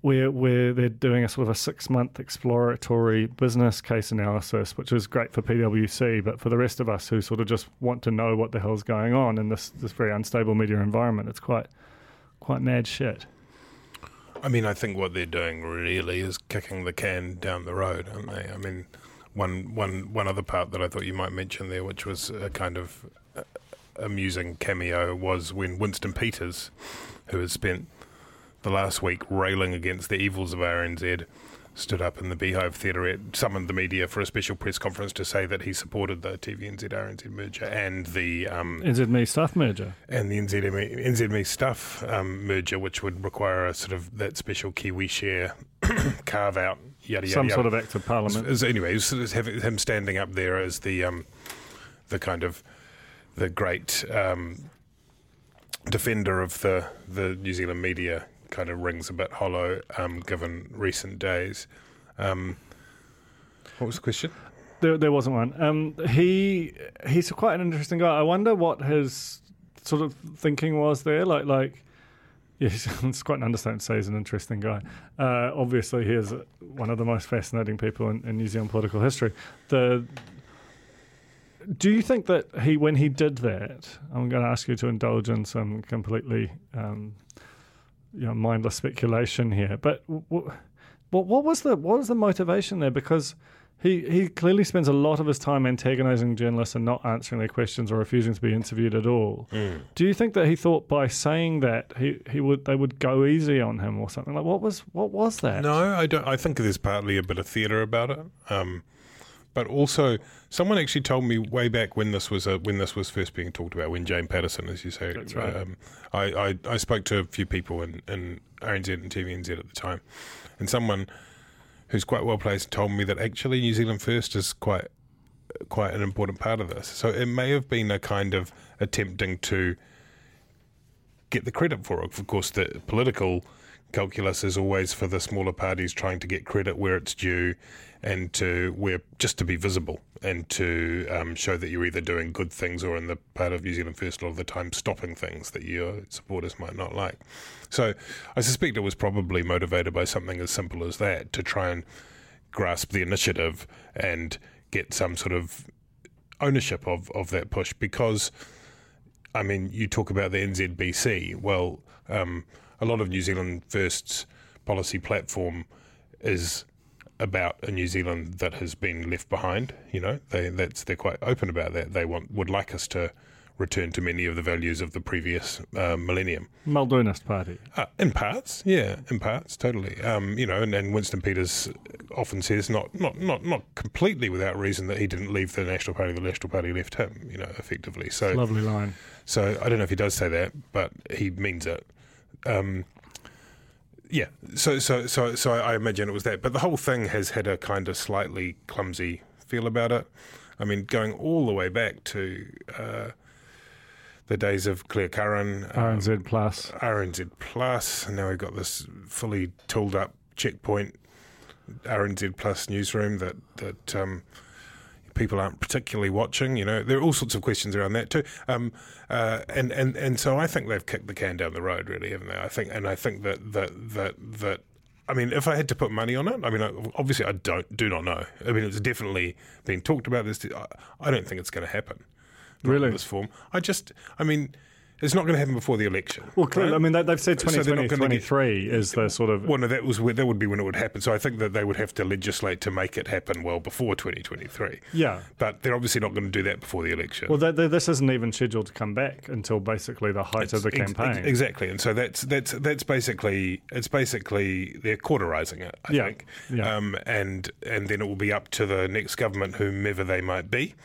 where, where they're doing a sort of a six-month exploratory business case analysis, which is great for PwC, but for the rest of us who sort of just want to know what the hell's going on in this, this very unstable media environment, it's quite quite mad shit. I mean, I think what they're doing really is kicking the can down the road, aren't they? I mean, One, one, one other part that I thought you might mention there, which was a kind of amusing cameo, was when Winston Peters, who has spent the last week railing against the evils of R N Z, stood up in the Beehive Theatre, summoned the media for a special press conference to say that he supported the T V N Z R N Z merger and the Um, N Z M E Stuff merger. And the N Z M E, N Z M E Stuff um, merger, which would require a sort of that special Kiwi share carve out. Yada, yada, Some yada. sort of act of parliament. As, as, anyway, as, as having him standing up there as the um, the kind of the great um, defender of the, the New Zealand media kind of rings a bit hollow, um, given recent days. Um, what was the question? There, there wasn't one. Um, he he's quite an interesting guy. I wonder what his sort of thinking was there. Like, like, yes, it's quite an understatement to say he's an interesting guy. Uh, obviously, he is one of the most fascinating people in, in New Zealand political history. The Do you think that he, when he did that, I'm going to ask you to indulge in some completely, um, you know, mindless speculation here. But w- w- what was the what was the motivation there? Because he he clearly spends a lot of his time antagonising journalists and not answering their questions or refusing to be interviewed at all. Mm. Do you think that he thought by saying that he, he would they would go easy on him or something? Like what was what was that? No, I don't. I think there's partly a bit of theatre about it. Um, But also, someone actually told me way back when this was a, when this was first being talked about, when Jane Patterson, as you say, That's right. um, I, I, I spoke to a few people in, in R N Z and T V N Z at the time, and someone who's quite well placed told me that actually New Zealand First is quite quite an important part of this. So it may have been a kind of attempting to get the credit for it. Of course, the political calculus is always for the smaller parties trying to get credit where it's due, and to where just to be visible and to um, show that you're either doing good things or, in the part of New Zealand First, a lot of the time stopping things that your supporters might not like. So I suspect it was probably motivated by something as simple as that, to try and grasp the initiative and get some sort of ownership of, of that push. Because, I mean, you talk about the N Z B C, well, um, a lot of New Zealand First's policy platform is about a New Zealand that has been left behind. You know, they that's they're quite open about that. They want would like us to return to many of the values of the previous uh, millennium. Muldoonist party. Uh, in parts, yeah, in parts, totally. Um, you know, and, and Winston Peters often says, not, not, not, not completely without reason, that he didn't leave the National Party, the National Party left him, you know, effectively. So lovely line. So I don't know if he does say that, but he means it. Um, yeah, so so so so I imagine it was that, but the whole thing has had a kind of slightly clumsy feel about it. I mean, going all the way back to uh, the days of Claire Curran, um, R N Z Plus, R N Z Plus, and now we've got this fully tooled up checkpoint R N Z Plus newsroom that that um, people aren't particularly watching. You know, there are all sorts of questions around that too, um, uh, and and and so I think they've kicked the can down the road, really, haven't they? I think, and I think that that that that. I mean, if I had to put money on it, I mean, obviously I don't do not know. I mean, it's definitely been talked about. This, I don't think it's going to happen. Really, in this form. I just, I mean. It's not going to happen before the election. Well, clearly, right? I mean, they've said twenty twenty-three is the sort of... Well, no, that, was, that would be when it would happen. So I think that they would have to legislate to make it happen well before twenty twenty-three. Yeah. But they're obviously not going to do that before the election. Well, they, they, this isn't even scheduled to come back until basically the height it's, of the campaign. Ex- exactly. And so that's that's that's basically... It's basically... They're cauterising it, I yeah. think. Yeah. Um, and, and then it will be up to the next government, whomever they might be.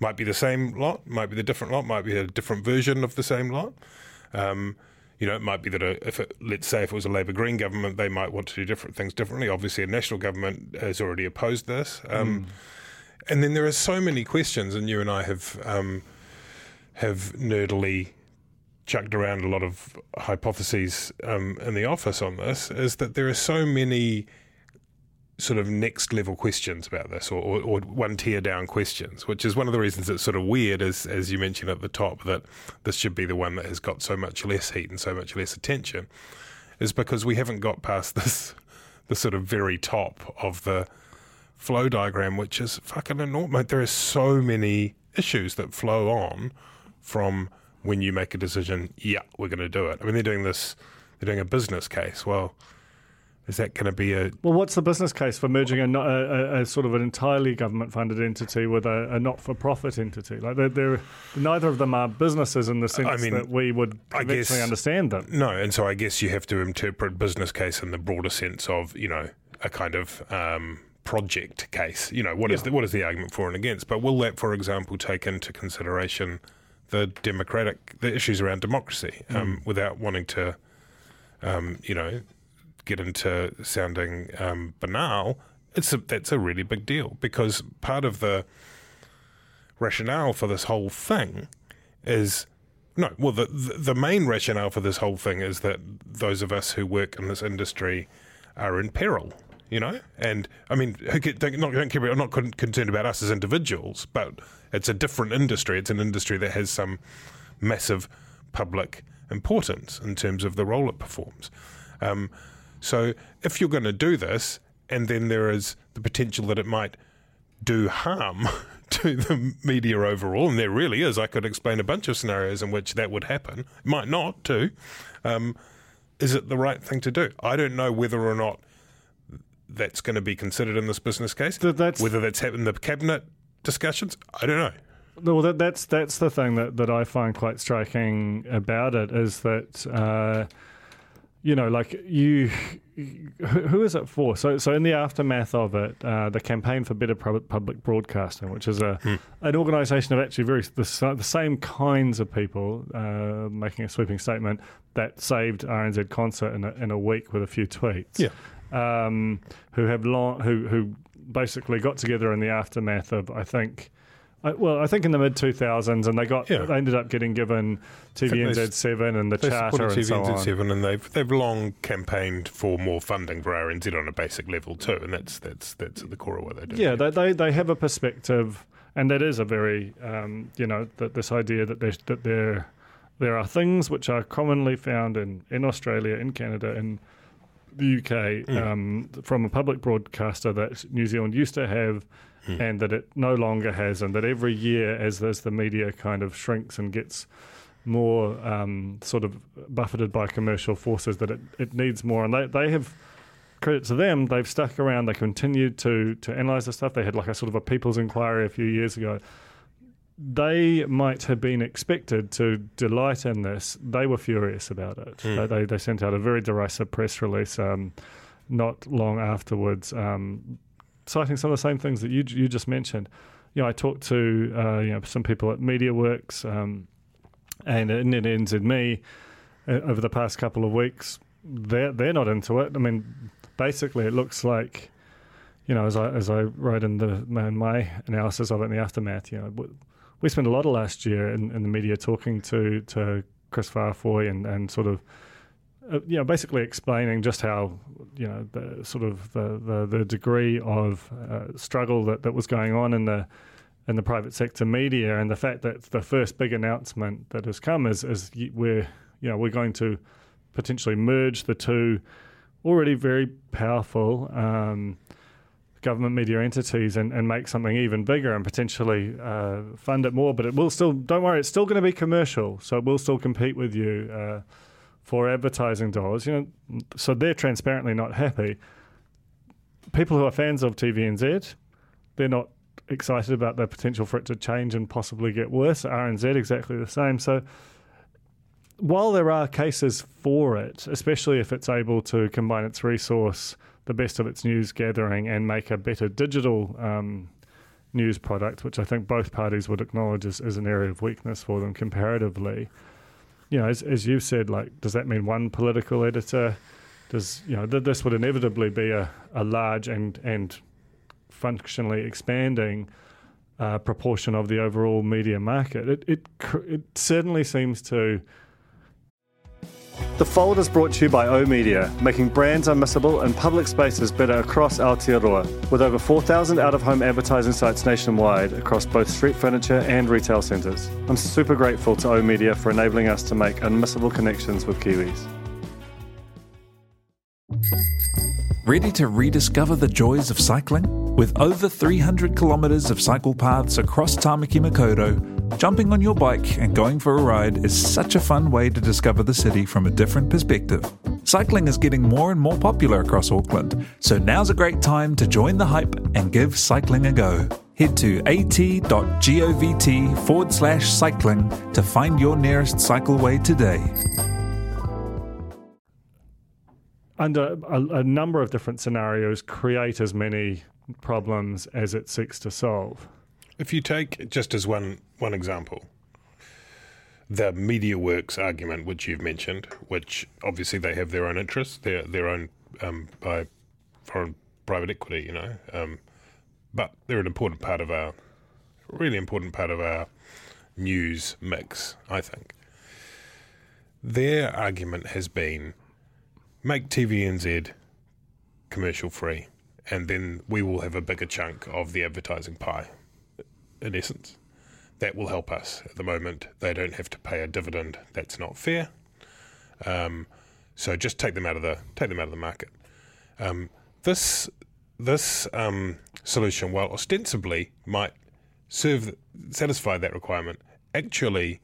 Might be the same lot, might be the different lot, might be a different version of the same lot. Um, you know, it might be that a, if it, let's say if it was a Labour Green government, they might want to do different things differently. Obviously, a national government has already opposed this. Um, mm. And then there are so many questions, and you and I have um, have nerdily chucked around a lot of hypotheses um, in the office on this, is that there are so many sort of next level questions about this, or, or, or one tier down questions, which is one of the reasons it's sort of weird, as as you mentioned at the top, that this should be the one that has got so much less heat and so much less attention, is because we haven't got past this the sort of very top of the flow diagram, which is fucking enormous. There are so many issues that flow on from when you make a decision, yeah, we're going to do it. I mean, they're doing this, they're doing a business case. Well, is that going to be a... Well, what's the business case for merging a, a, a, a sort of an entirely government-funded entity with a, a not-for-profit entity? Like, they're, they're, neither of them are businesses in the sense I mean, that we would eventually understand them. No, and so I guess you have to interpret business case in the broader sense of, you know, a kind of um, project case. You know, what yeah. is the, what is the argument for and against? But will that, for example, take into consideration the democratic... the issues around democracy, um, mm. without wanting to, um, you know... get into sounding um, banal, it's a, that's a really big deal, because part of the rationale for this whole thing is No, well, the the main rationale for this whole thing is that those of us who work in this industry are in peril, you know? And, I mean, don't, don't care, I'm not concerned about us as individuals, but it's a different industry. It's an industry that has some massive public importance in terms of the role it performs. Um, so if you're going to do this, and then there is the potential that it might do harm to the media overall, and there really is. I could explain a bunch of scenarios in which that would happen. It might not too. Um, is it the right thing to do? I don't know whether or not that's going to be considered in this business case, that's, whether that's happened in the cabinet discussions. I don't know. Well, that, that's that's the thing that, that I find quite striking about it is that, uh, you know, like you... Who is it for? So, so in the aftermath of it, uh, the Campaign for Better Public Broadcasting, which is a mm. an organisation of actually very the, the same kinds of people uh, making a sweeping statement that saved R N Z Concert in a, in a week with a few tweets. Yeah, um, who have long who who basically got together in the aftermath of I think. I, well, I think in the mid two thousands, and they got yeah. they ended up getting given T V N Z seven and the charter and so on. T V N Z seven, and they've they've long campaigned for more funding for R N Z on a basic level too, and that's that's that's at the core of what they do. Yeah, they they, they have a perspective, and that is a very um, you know that this idea that there that there there are things which are commonly found in, in Australia, in Canada, in the U K mm. um, from a public broadcaster that New Zealand used to have. Mm. And that it no longer has, and that every year as, as the media kind of shrinks and gets more um, sort of buffeted by commercial forces, that it, it needs more. And they, they have, credit to them, they've stuck around, they continued to, to analyse the stuff. They had like a sort of a People's Inquiry a few years ago. They might have been expected to delight in this. They were furious about it. Mm. They, they, they sent out a very derisive press release um, not long afterwards, um citing some of the same things that you you just mentioned. You know, I talked to uh, you know some people at MediaWorks um, and at N Z M E uh, over the past couple of weeks. They're, they're not into it. I mean, basically it looks like, you know, as I as I wrote in, the, in my analysis of it in the aftermath, you know, we spent a lot of last year in, in the media talking to, to Chris Farfoy and, and sort of, Uh, you know, basically explaining just how, you know, the sort of the, the, the degree of uh, struggle that, that was going on in the in the private sector media, and the fact that the first big announcement that has come is is we're you know we're going to potentially merge the two already very powerful um, government media entities and, and make something even bigger and potentially uh, fund it more. But it will still, don't worry, it's still going to be commercial, so it will still compete with you. Uh, for advertising dollars, you know, so they're transparently not happy. People who are fans of T V N Z, they're not excited about the potential for it to change and possibly get worse. R N Z, exactly the same. So while there are cases for it, especially if it's able to combine its resource, the best of its news gathering, and make a better digital um, news product, which I think both parties would acknowledge is, is an area of weakness for them comparatively, you know, as, as you've said, like, does that mean one political editor? Does, you know, th- this would inevitably be a, a large and and functionally expanding uh, proportion of the overall media market. It, it it certainly seems to. The Fold is brought to you by O Media, making brands unmissable and public spaces better across Aotearoa, with over four thousand out-of-home advertising sites nationwide across both street furniture and retail centres. I'm super grateful to O Media for enabling us to make unmissable connections with Kiwis. Ready to rediscover the joys of cycling? With over three hundred kilometres of cycle paths across Tāmaki Makaurau, jumping on your bike and going for a ride is such a fun way to discover the city from a different perspective. Cycling is getting more and more popular across Auckland, so now's a great time to join the hype and give cycling a go. Head to at.govt forward slash cycling to find your nearest cycleway today. Under a, a number of different scenarios, create as many problems as it seeks to solve. If you take, just as one, one example, the MediaWorks argument, which you've mentioned, which obviously they have their own interests, their their own um, by foreign private equity, you know, um, but they're an important part of our, really important part of our news mix, I think. Their argument has been, make T V N Z commercial free, and then we will have a bigger chunk of the advertising pie, in essence. That will help us. At the moment, they don't have to pay a dividend. That's not fair. Um, so just take them out of the take them out of the market. Um, this this um, solution, while ostensibly might serve satisfy that requirement, actually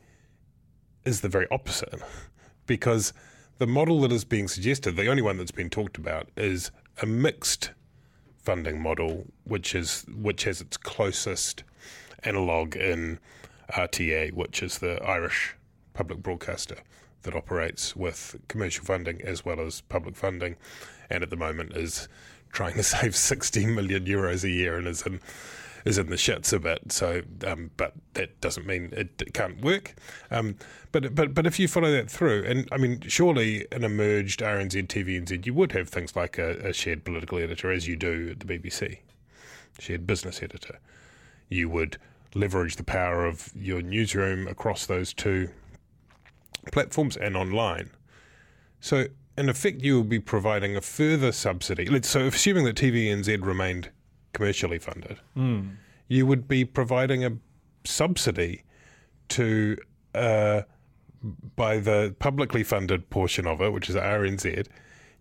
is the very opposite, because the model that is being suggested, the only one that's been talked about, is a mixed funding model, which is which has its closest analogue in R T A, which is the Irish public broadcaster that operates with commercial funding as well as public funding, and at the moment is trying to save sixty million euros a year and is in is in the shits a bit. So, um, but that doesn't mean it, it can't work. Um, but but but if you follow that through, and I mean, surely in a merged R N Z T V N Z, you would have things like a, a shared political editor, as you do at the B B C, shared business editor. You would leverage the power of your newsroom across those two platforms and online. So, in effect, you will be providing a further subsidy. So, assuming that T V N Z remained commercially funded, mm. you would be providing a subsidy to uh, by the publicly funded portion of it, which is R N Z.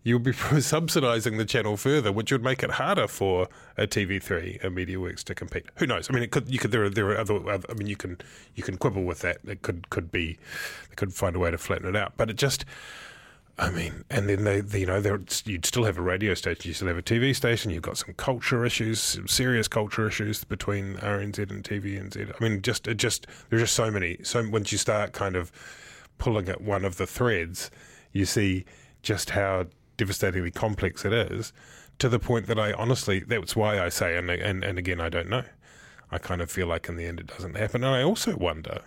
You'll be subsidising the channel further, which would make it harder for a T V three, a MediaWorks, to compete. Who knows? I mean, it could. You could. There are. There are other, other. I mean, you can. You can quibble with that. It could. Could be. They could find a way to flatten it out. But it just. I mean, and then they. they you know, you'd still have a radio station. You still have a T V station. You've got some culture issues, some serious culture issues between R N Z and T V N Z. I mean, just. It just. There's just so many. So once you start kind of pulling at one of the threads, you see just how devastatingly complex it is, to the point that I honestly, that's why I say, and, and and again, I don't know. I kind of feel like in the end it doesn't happen. And I also wonder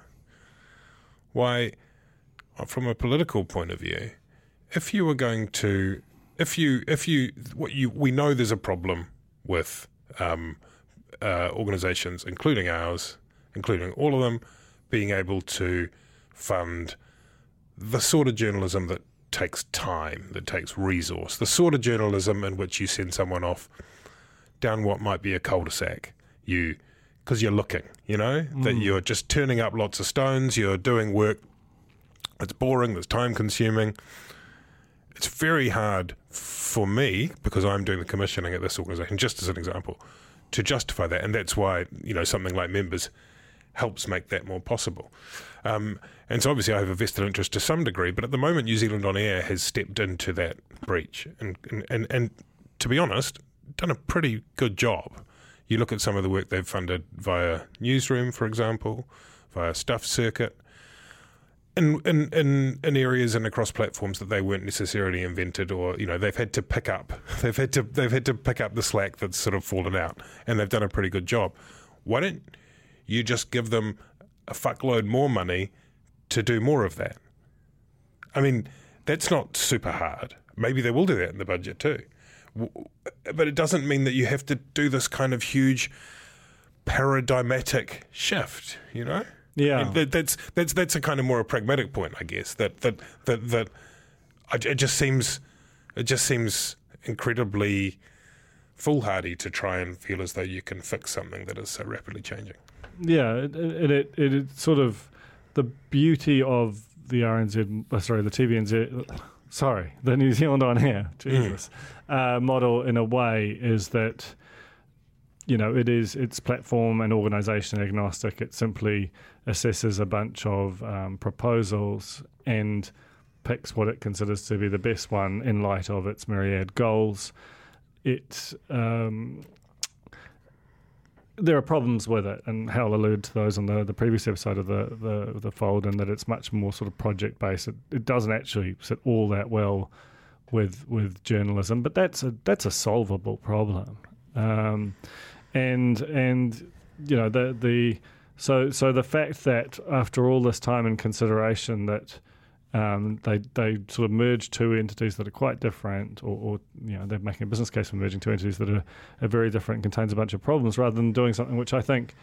why, from a political point of view, if you were going to, if you, if you, what you, we know there's a problem with um, uh, organisations, including ours, including all of them, being able to fund the sort of journalism that takes time, that takes resource, the sort of journalism in which you send someone off down what might be a cul-de-sac, you because you're looking, you know, mm. that you're just turning up lots of stones, you're doing work that's boring, that's time-consuming. It's very hard for me, because I'm doing the commissioning at this organisation, just as an example, to justify that, and that's why, you know, something like members helps make that more possible. Um, and so obviously I have a vested interest to some degree, but at the moment New Zealand On Air has stepped into that breach and, and, and, and to be honest, done a pretty good job. You look at some of the work they've funded via Newsroom, for example, via Stuff Circuit, in, in, in, in areas and across platforms that they weren't necessarily invented, or, you know, they've had to pick up, they've had to, they've had to pick up the slack that's sort of fallen out, and they've done a pretty good job. Why don't you just give them a fuckload more money to do more of that? I mean, that's not super hard. Maybe they will do that in the budget too. But it doesn't mean that you have to do this kind of huge paradigmatic shift, you know? Yeah. And that, that's that's that's a kind of more a pragmatic point, I guess, that that that, that I, it just seems it just seems incredibly foolhardy to try and feel as though you can fix something that is so rapidly changing. Yeah, and it it, it it sort of, the beauty of the R N Z, sorry, the T V N Z, sorry, the New Zealand On Air, Jesus, mm. uh, model in a way is that, you know, it is, it's platform and organisation agnostic. It simply assesses a bunch of um, proposals and picks what it considers to be the best one in light of its myriad goals. It... Um, There are problems with it, and Hal alluded to those on the, the previous episode of the, the, the Fold, and that it's much more sort of project-based. It, it doesn't actually sit all that well with with journalism, but that's a that's a solvable problem. Um, and and you know the the so so the fact that after all this time and consideration that um, they they sort of merge two entities that are quite different, or, or you know, they're making a business case for merging two entities that are, are very different, contains a bunch of problems, rather than doing something which I think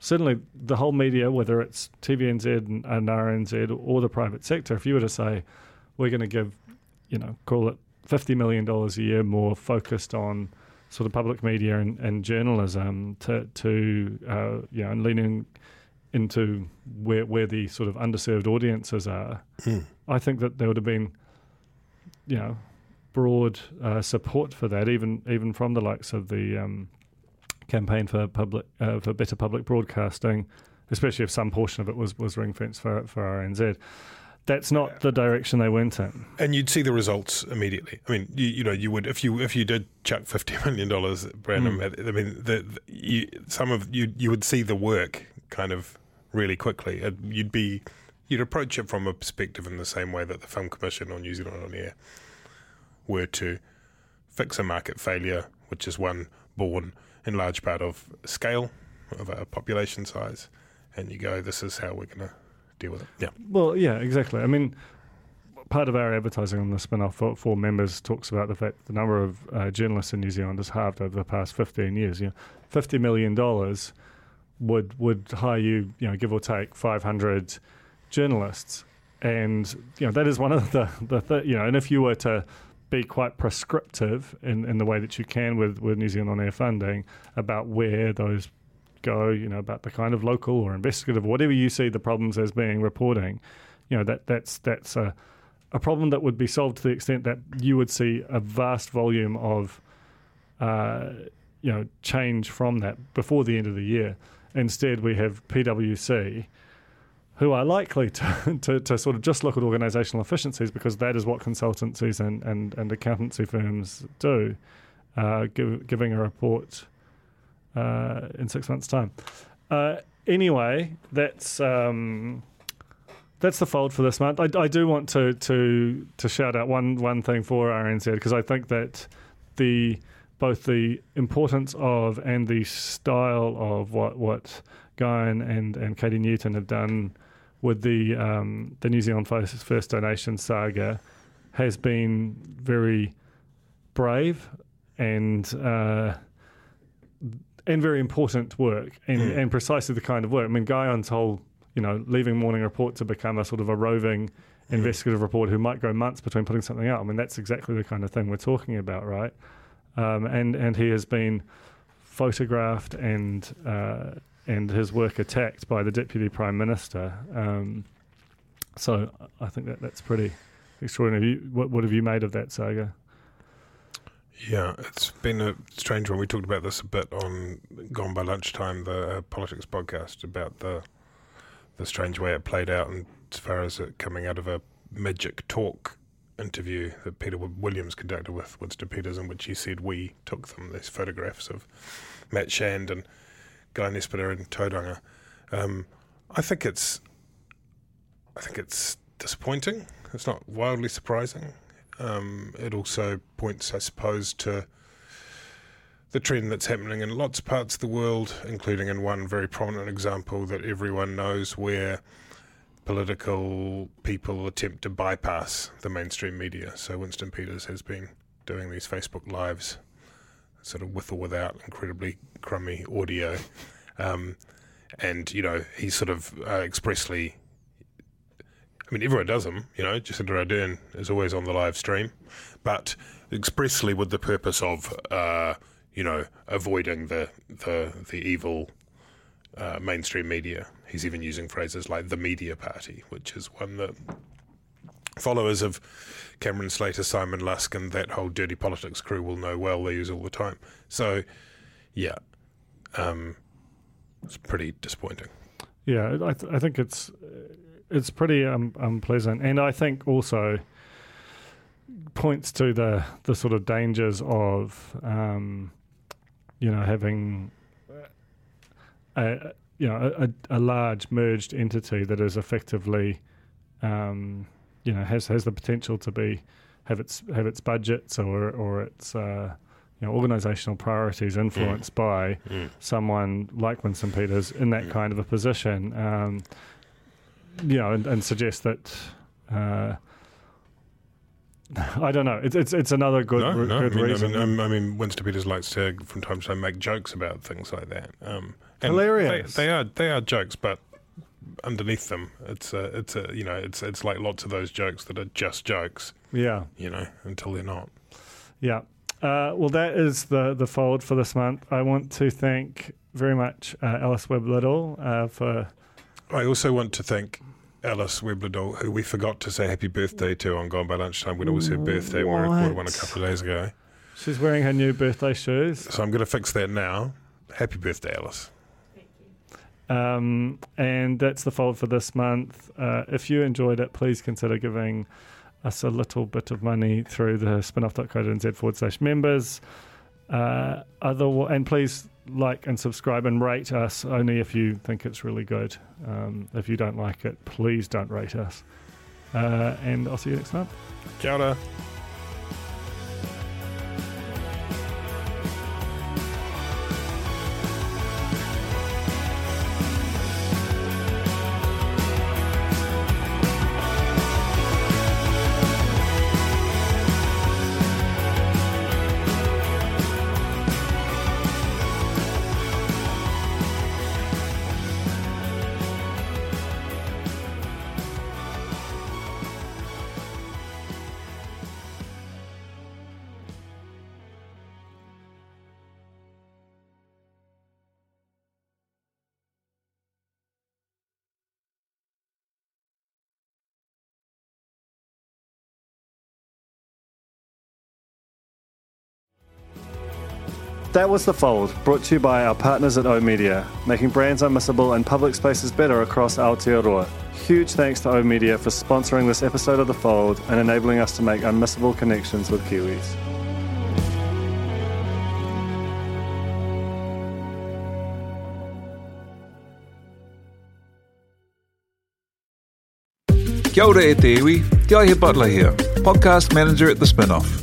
certainly the whole media, whether it's T V N Z and, and R N Z or the private sector, if you were to say we're going to give, you know, call it fifty million dollars a year more focused on sort of public media and, and journalism to, to uh, you know, and leaning into where where the sort of underserved audiences are, mm. I think that there would have been, you know, broad uh, support for that, even even from the likes of the um, campaign for public uh, for better public broadcasting, especially if some portion of it was was ring fenced for for R N Z. That's not yeah. the direction they went in, and you'd see the results immediately. I mean, you, you know, you would if you if you did chuck fifty million dollars per annum. Mm. I mean, the, the, you, some of you you would see the work kind of really quickly. It, you'd be you'd approach it from a perspective in the same way that the Film Commission or New Zealand on Air were to fix a market failure, which is one born in large part of scale of our population size, and you go, this is how we're going to deal with it. Yeah. Well, yeah, exactly. I mean, part of our advertising on the spin-off for, for members talks about the fact that the number of uh, journalists in New Zealand has halved over the past fifteen years. You know, fifty million dollars would would hire you, you know, give or take five hundred journalists, and you know that is one of the the th- you know, and if you were to be quite prescriptive in, in the way that you can with, with New Zealand on Air funding about where those go, you know, about the kind of local or investigative, whatever you see the problems as being reporting, you know, that that's that's a, a problem that would be solved to the extent that you would see a vast volume of, uh, you know, change from that before the end of the year. Instead, we have PwC, who are likely to, to, to sort of just look at organisational efficiencies because that is what consultancies and, and, and accountancy firms do, uh, give, giving a report Uh, in six months' time. Uh, anyway, that's um, that's the fold for this month. I, I do want to, to to shout out one one thing for R N Z, because I think that the both the importance of and the style of what what Guyan and, and Katie Newton have done with the um, the New Zealand First, First donation saga has been very brave and. Uh, And very important work, and, mm. and precisely the kind of work. I mean, Guyan's whole, you know, leaving Morning Report to become a sort of a roving mm. investigative reporter who might go months between putting something out. I mean, that's exactly the kind of thing we're talking about, right? Um, and and he has been photographed and uh, and his work attacked by the Deputy Prime Minister. Um, so I think that that's pretty extraordinary. What, what have you made of that saga? Yeah, it's been a strange one. We talked about this a bit on Gone by Lunchtime, the uh, politics podcast, about the the strange way it played out, and as far as it coming out of a Magic Talk interview that Peter Williams conducted with Winston Peters, in which he said we took them, these photographs of Matt Shand and Guy Nespiter and Tauranga. Um, I think it's I think it's disappointing. It's not wildly surprising. Um, it also points, I suppose, to the trend that's happening in lots of parts of the world, including in one very prominent example that everyone knows, where political people attempt to bypass the mainstream media. So Winston Peters has been doing these Facebook Lives, sort of with or without incredibly crummy audio. Um, and, you know, he sort of uh, expressly... I mean, everyone does them, you know, Jacinda Ardern is always on the live stream, but expressly with the purpose of, uh, you know, avoiding the the, the evil uh, mainstream media. He's even using phrases like the media party, which is one that followers of Cameron Slater, Simon Lusk and that whole dirty politics crew will know well, they use all the time. So, yeah, um, it's pretty disappointing. Yeah, I, th- I think it's... It's pretty um, unpleasant, and I think also points to the the sort of dangers of um, you know having a you know a, a large merged entity that is effectively um, you know has, has the potential to be have its have its budgets or or its uh, you know organisational priorities influenced yeah. by yeah. someone like Winston Peters in that yeah. kind of a position. Um, You know, and, and suggest that, uh, I don't know. It's it's, it's another good, no, r- no, good I mean, reason. I mean, I mean, Winston Peters likes to, from time to time, make jokes about things like that. Um, and Hilarious. They, they are they are jokes, but underneath them, it's a, it's a, you know, it's it's like lots of those jokes that are just jokes. Yeah. You know, until they're not. Yeah. Uh, well, that is the the fold for this month. I want to thank very much uh, Alice Webb-Liddall uh, for. I also want to thank Alice Webb-Liddall, who we forgot to say happy birthday to on Gone by Lunchtime when it was her birthday. What? We recorded one a couple of days ago. She's wearing her new birthday shoes. So I'm going to fix that now. Happy birthday, Alice. Thank you. Um, and that's the fold for this month. Uh, if you enjoyed it, please consider giving us a little bit of money through the spinoff.co.nz forward slash members. Uh, other, and please like and subscribe and rate us only if you think it's really good. Um, if you don't like it, please don't rate us. Uh, and I'll see you next month. Kia ora. That was The Fold, brought to you by our partners at O Media, making brands unmissable and public spaces better across Aotearoa. Huge thanks to O Media for sponsoring this episode of The Fold and enabling us to make unmissable connections with Kiwis. Kia ora e te iwi, Te Aihe Butler here, podcast manager at The Spin-Off.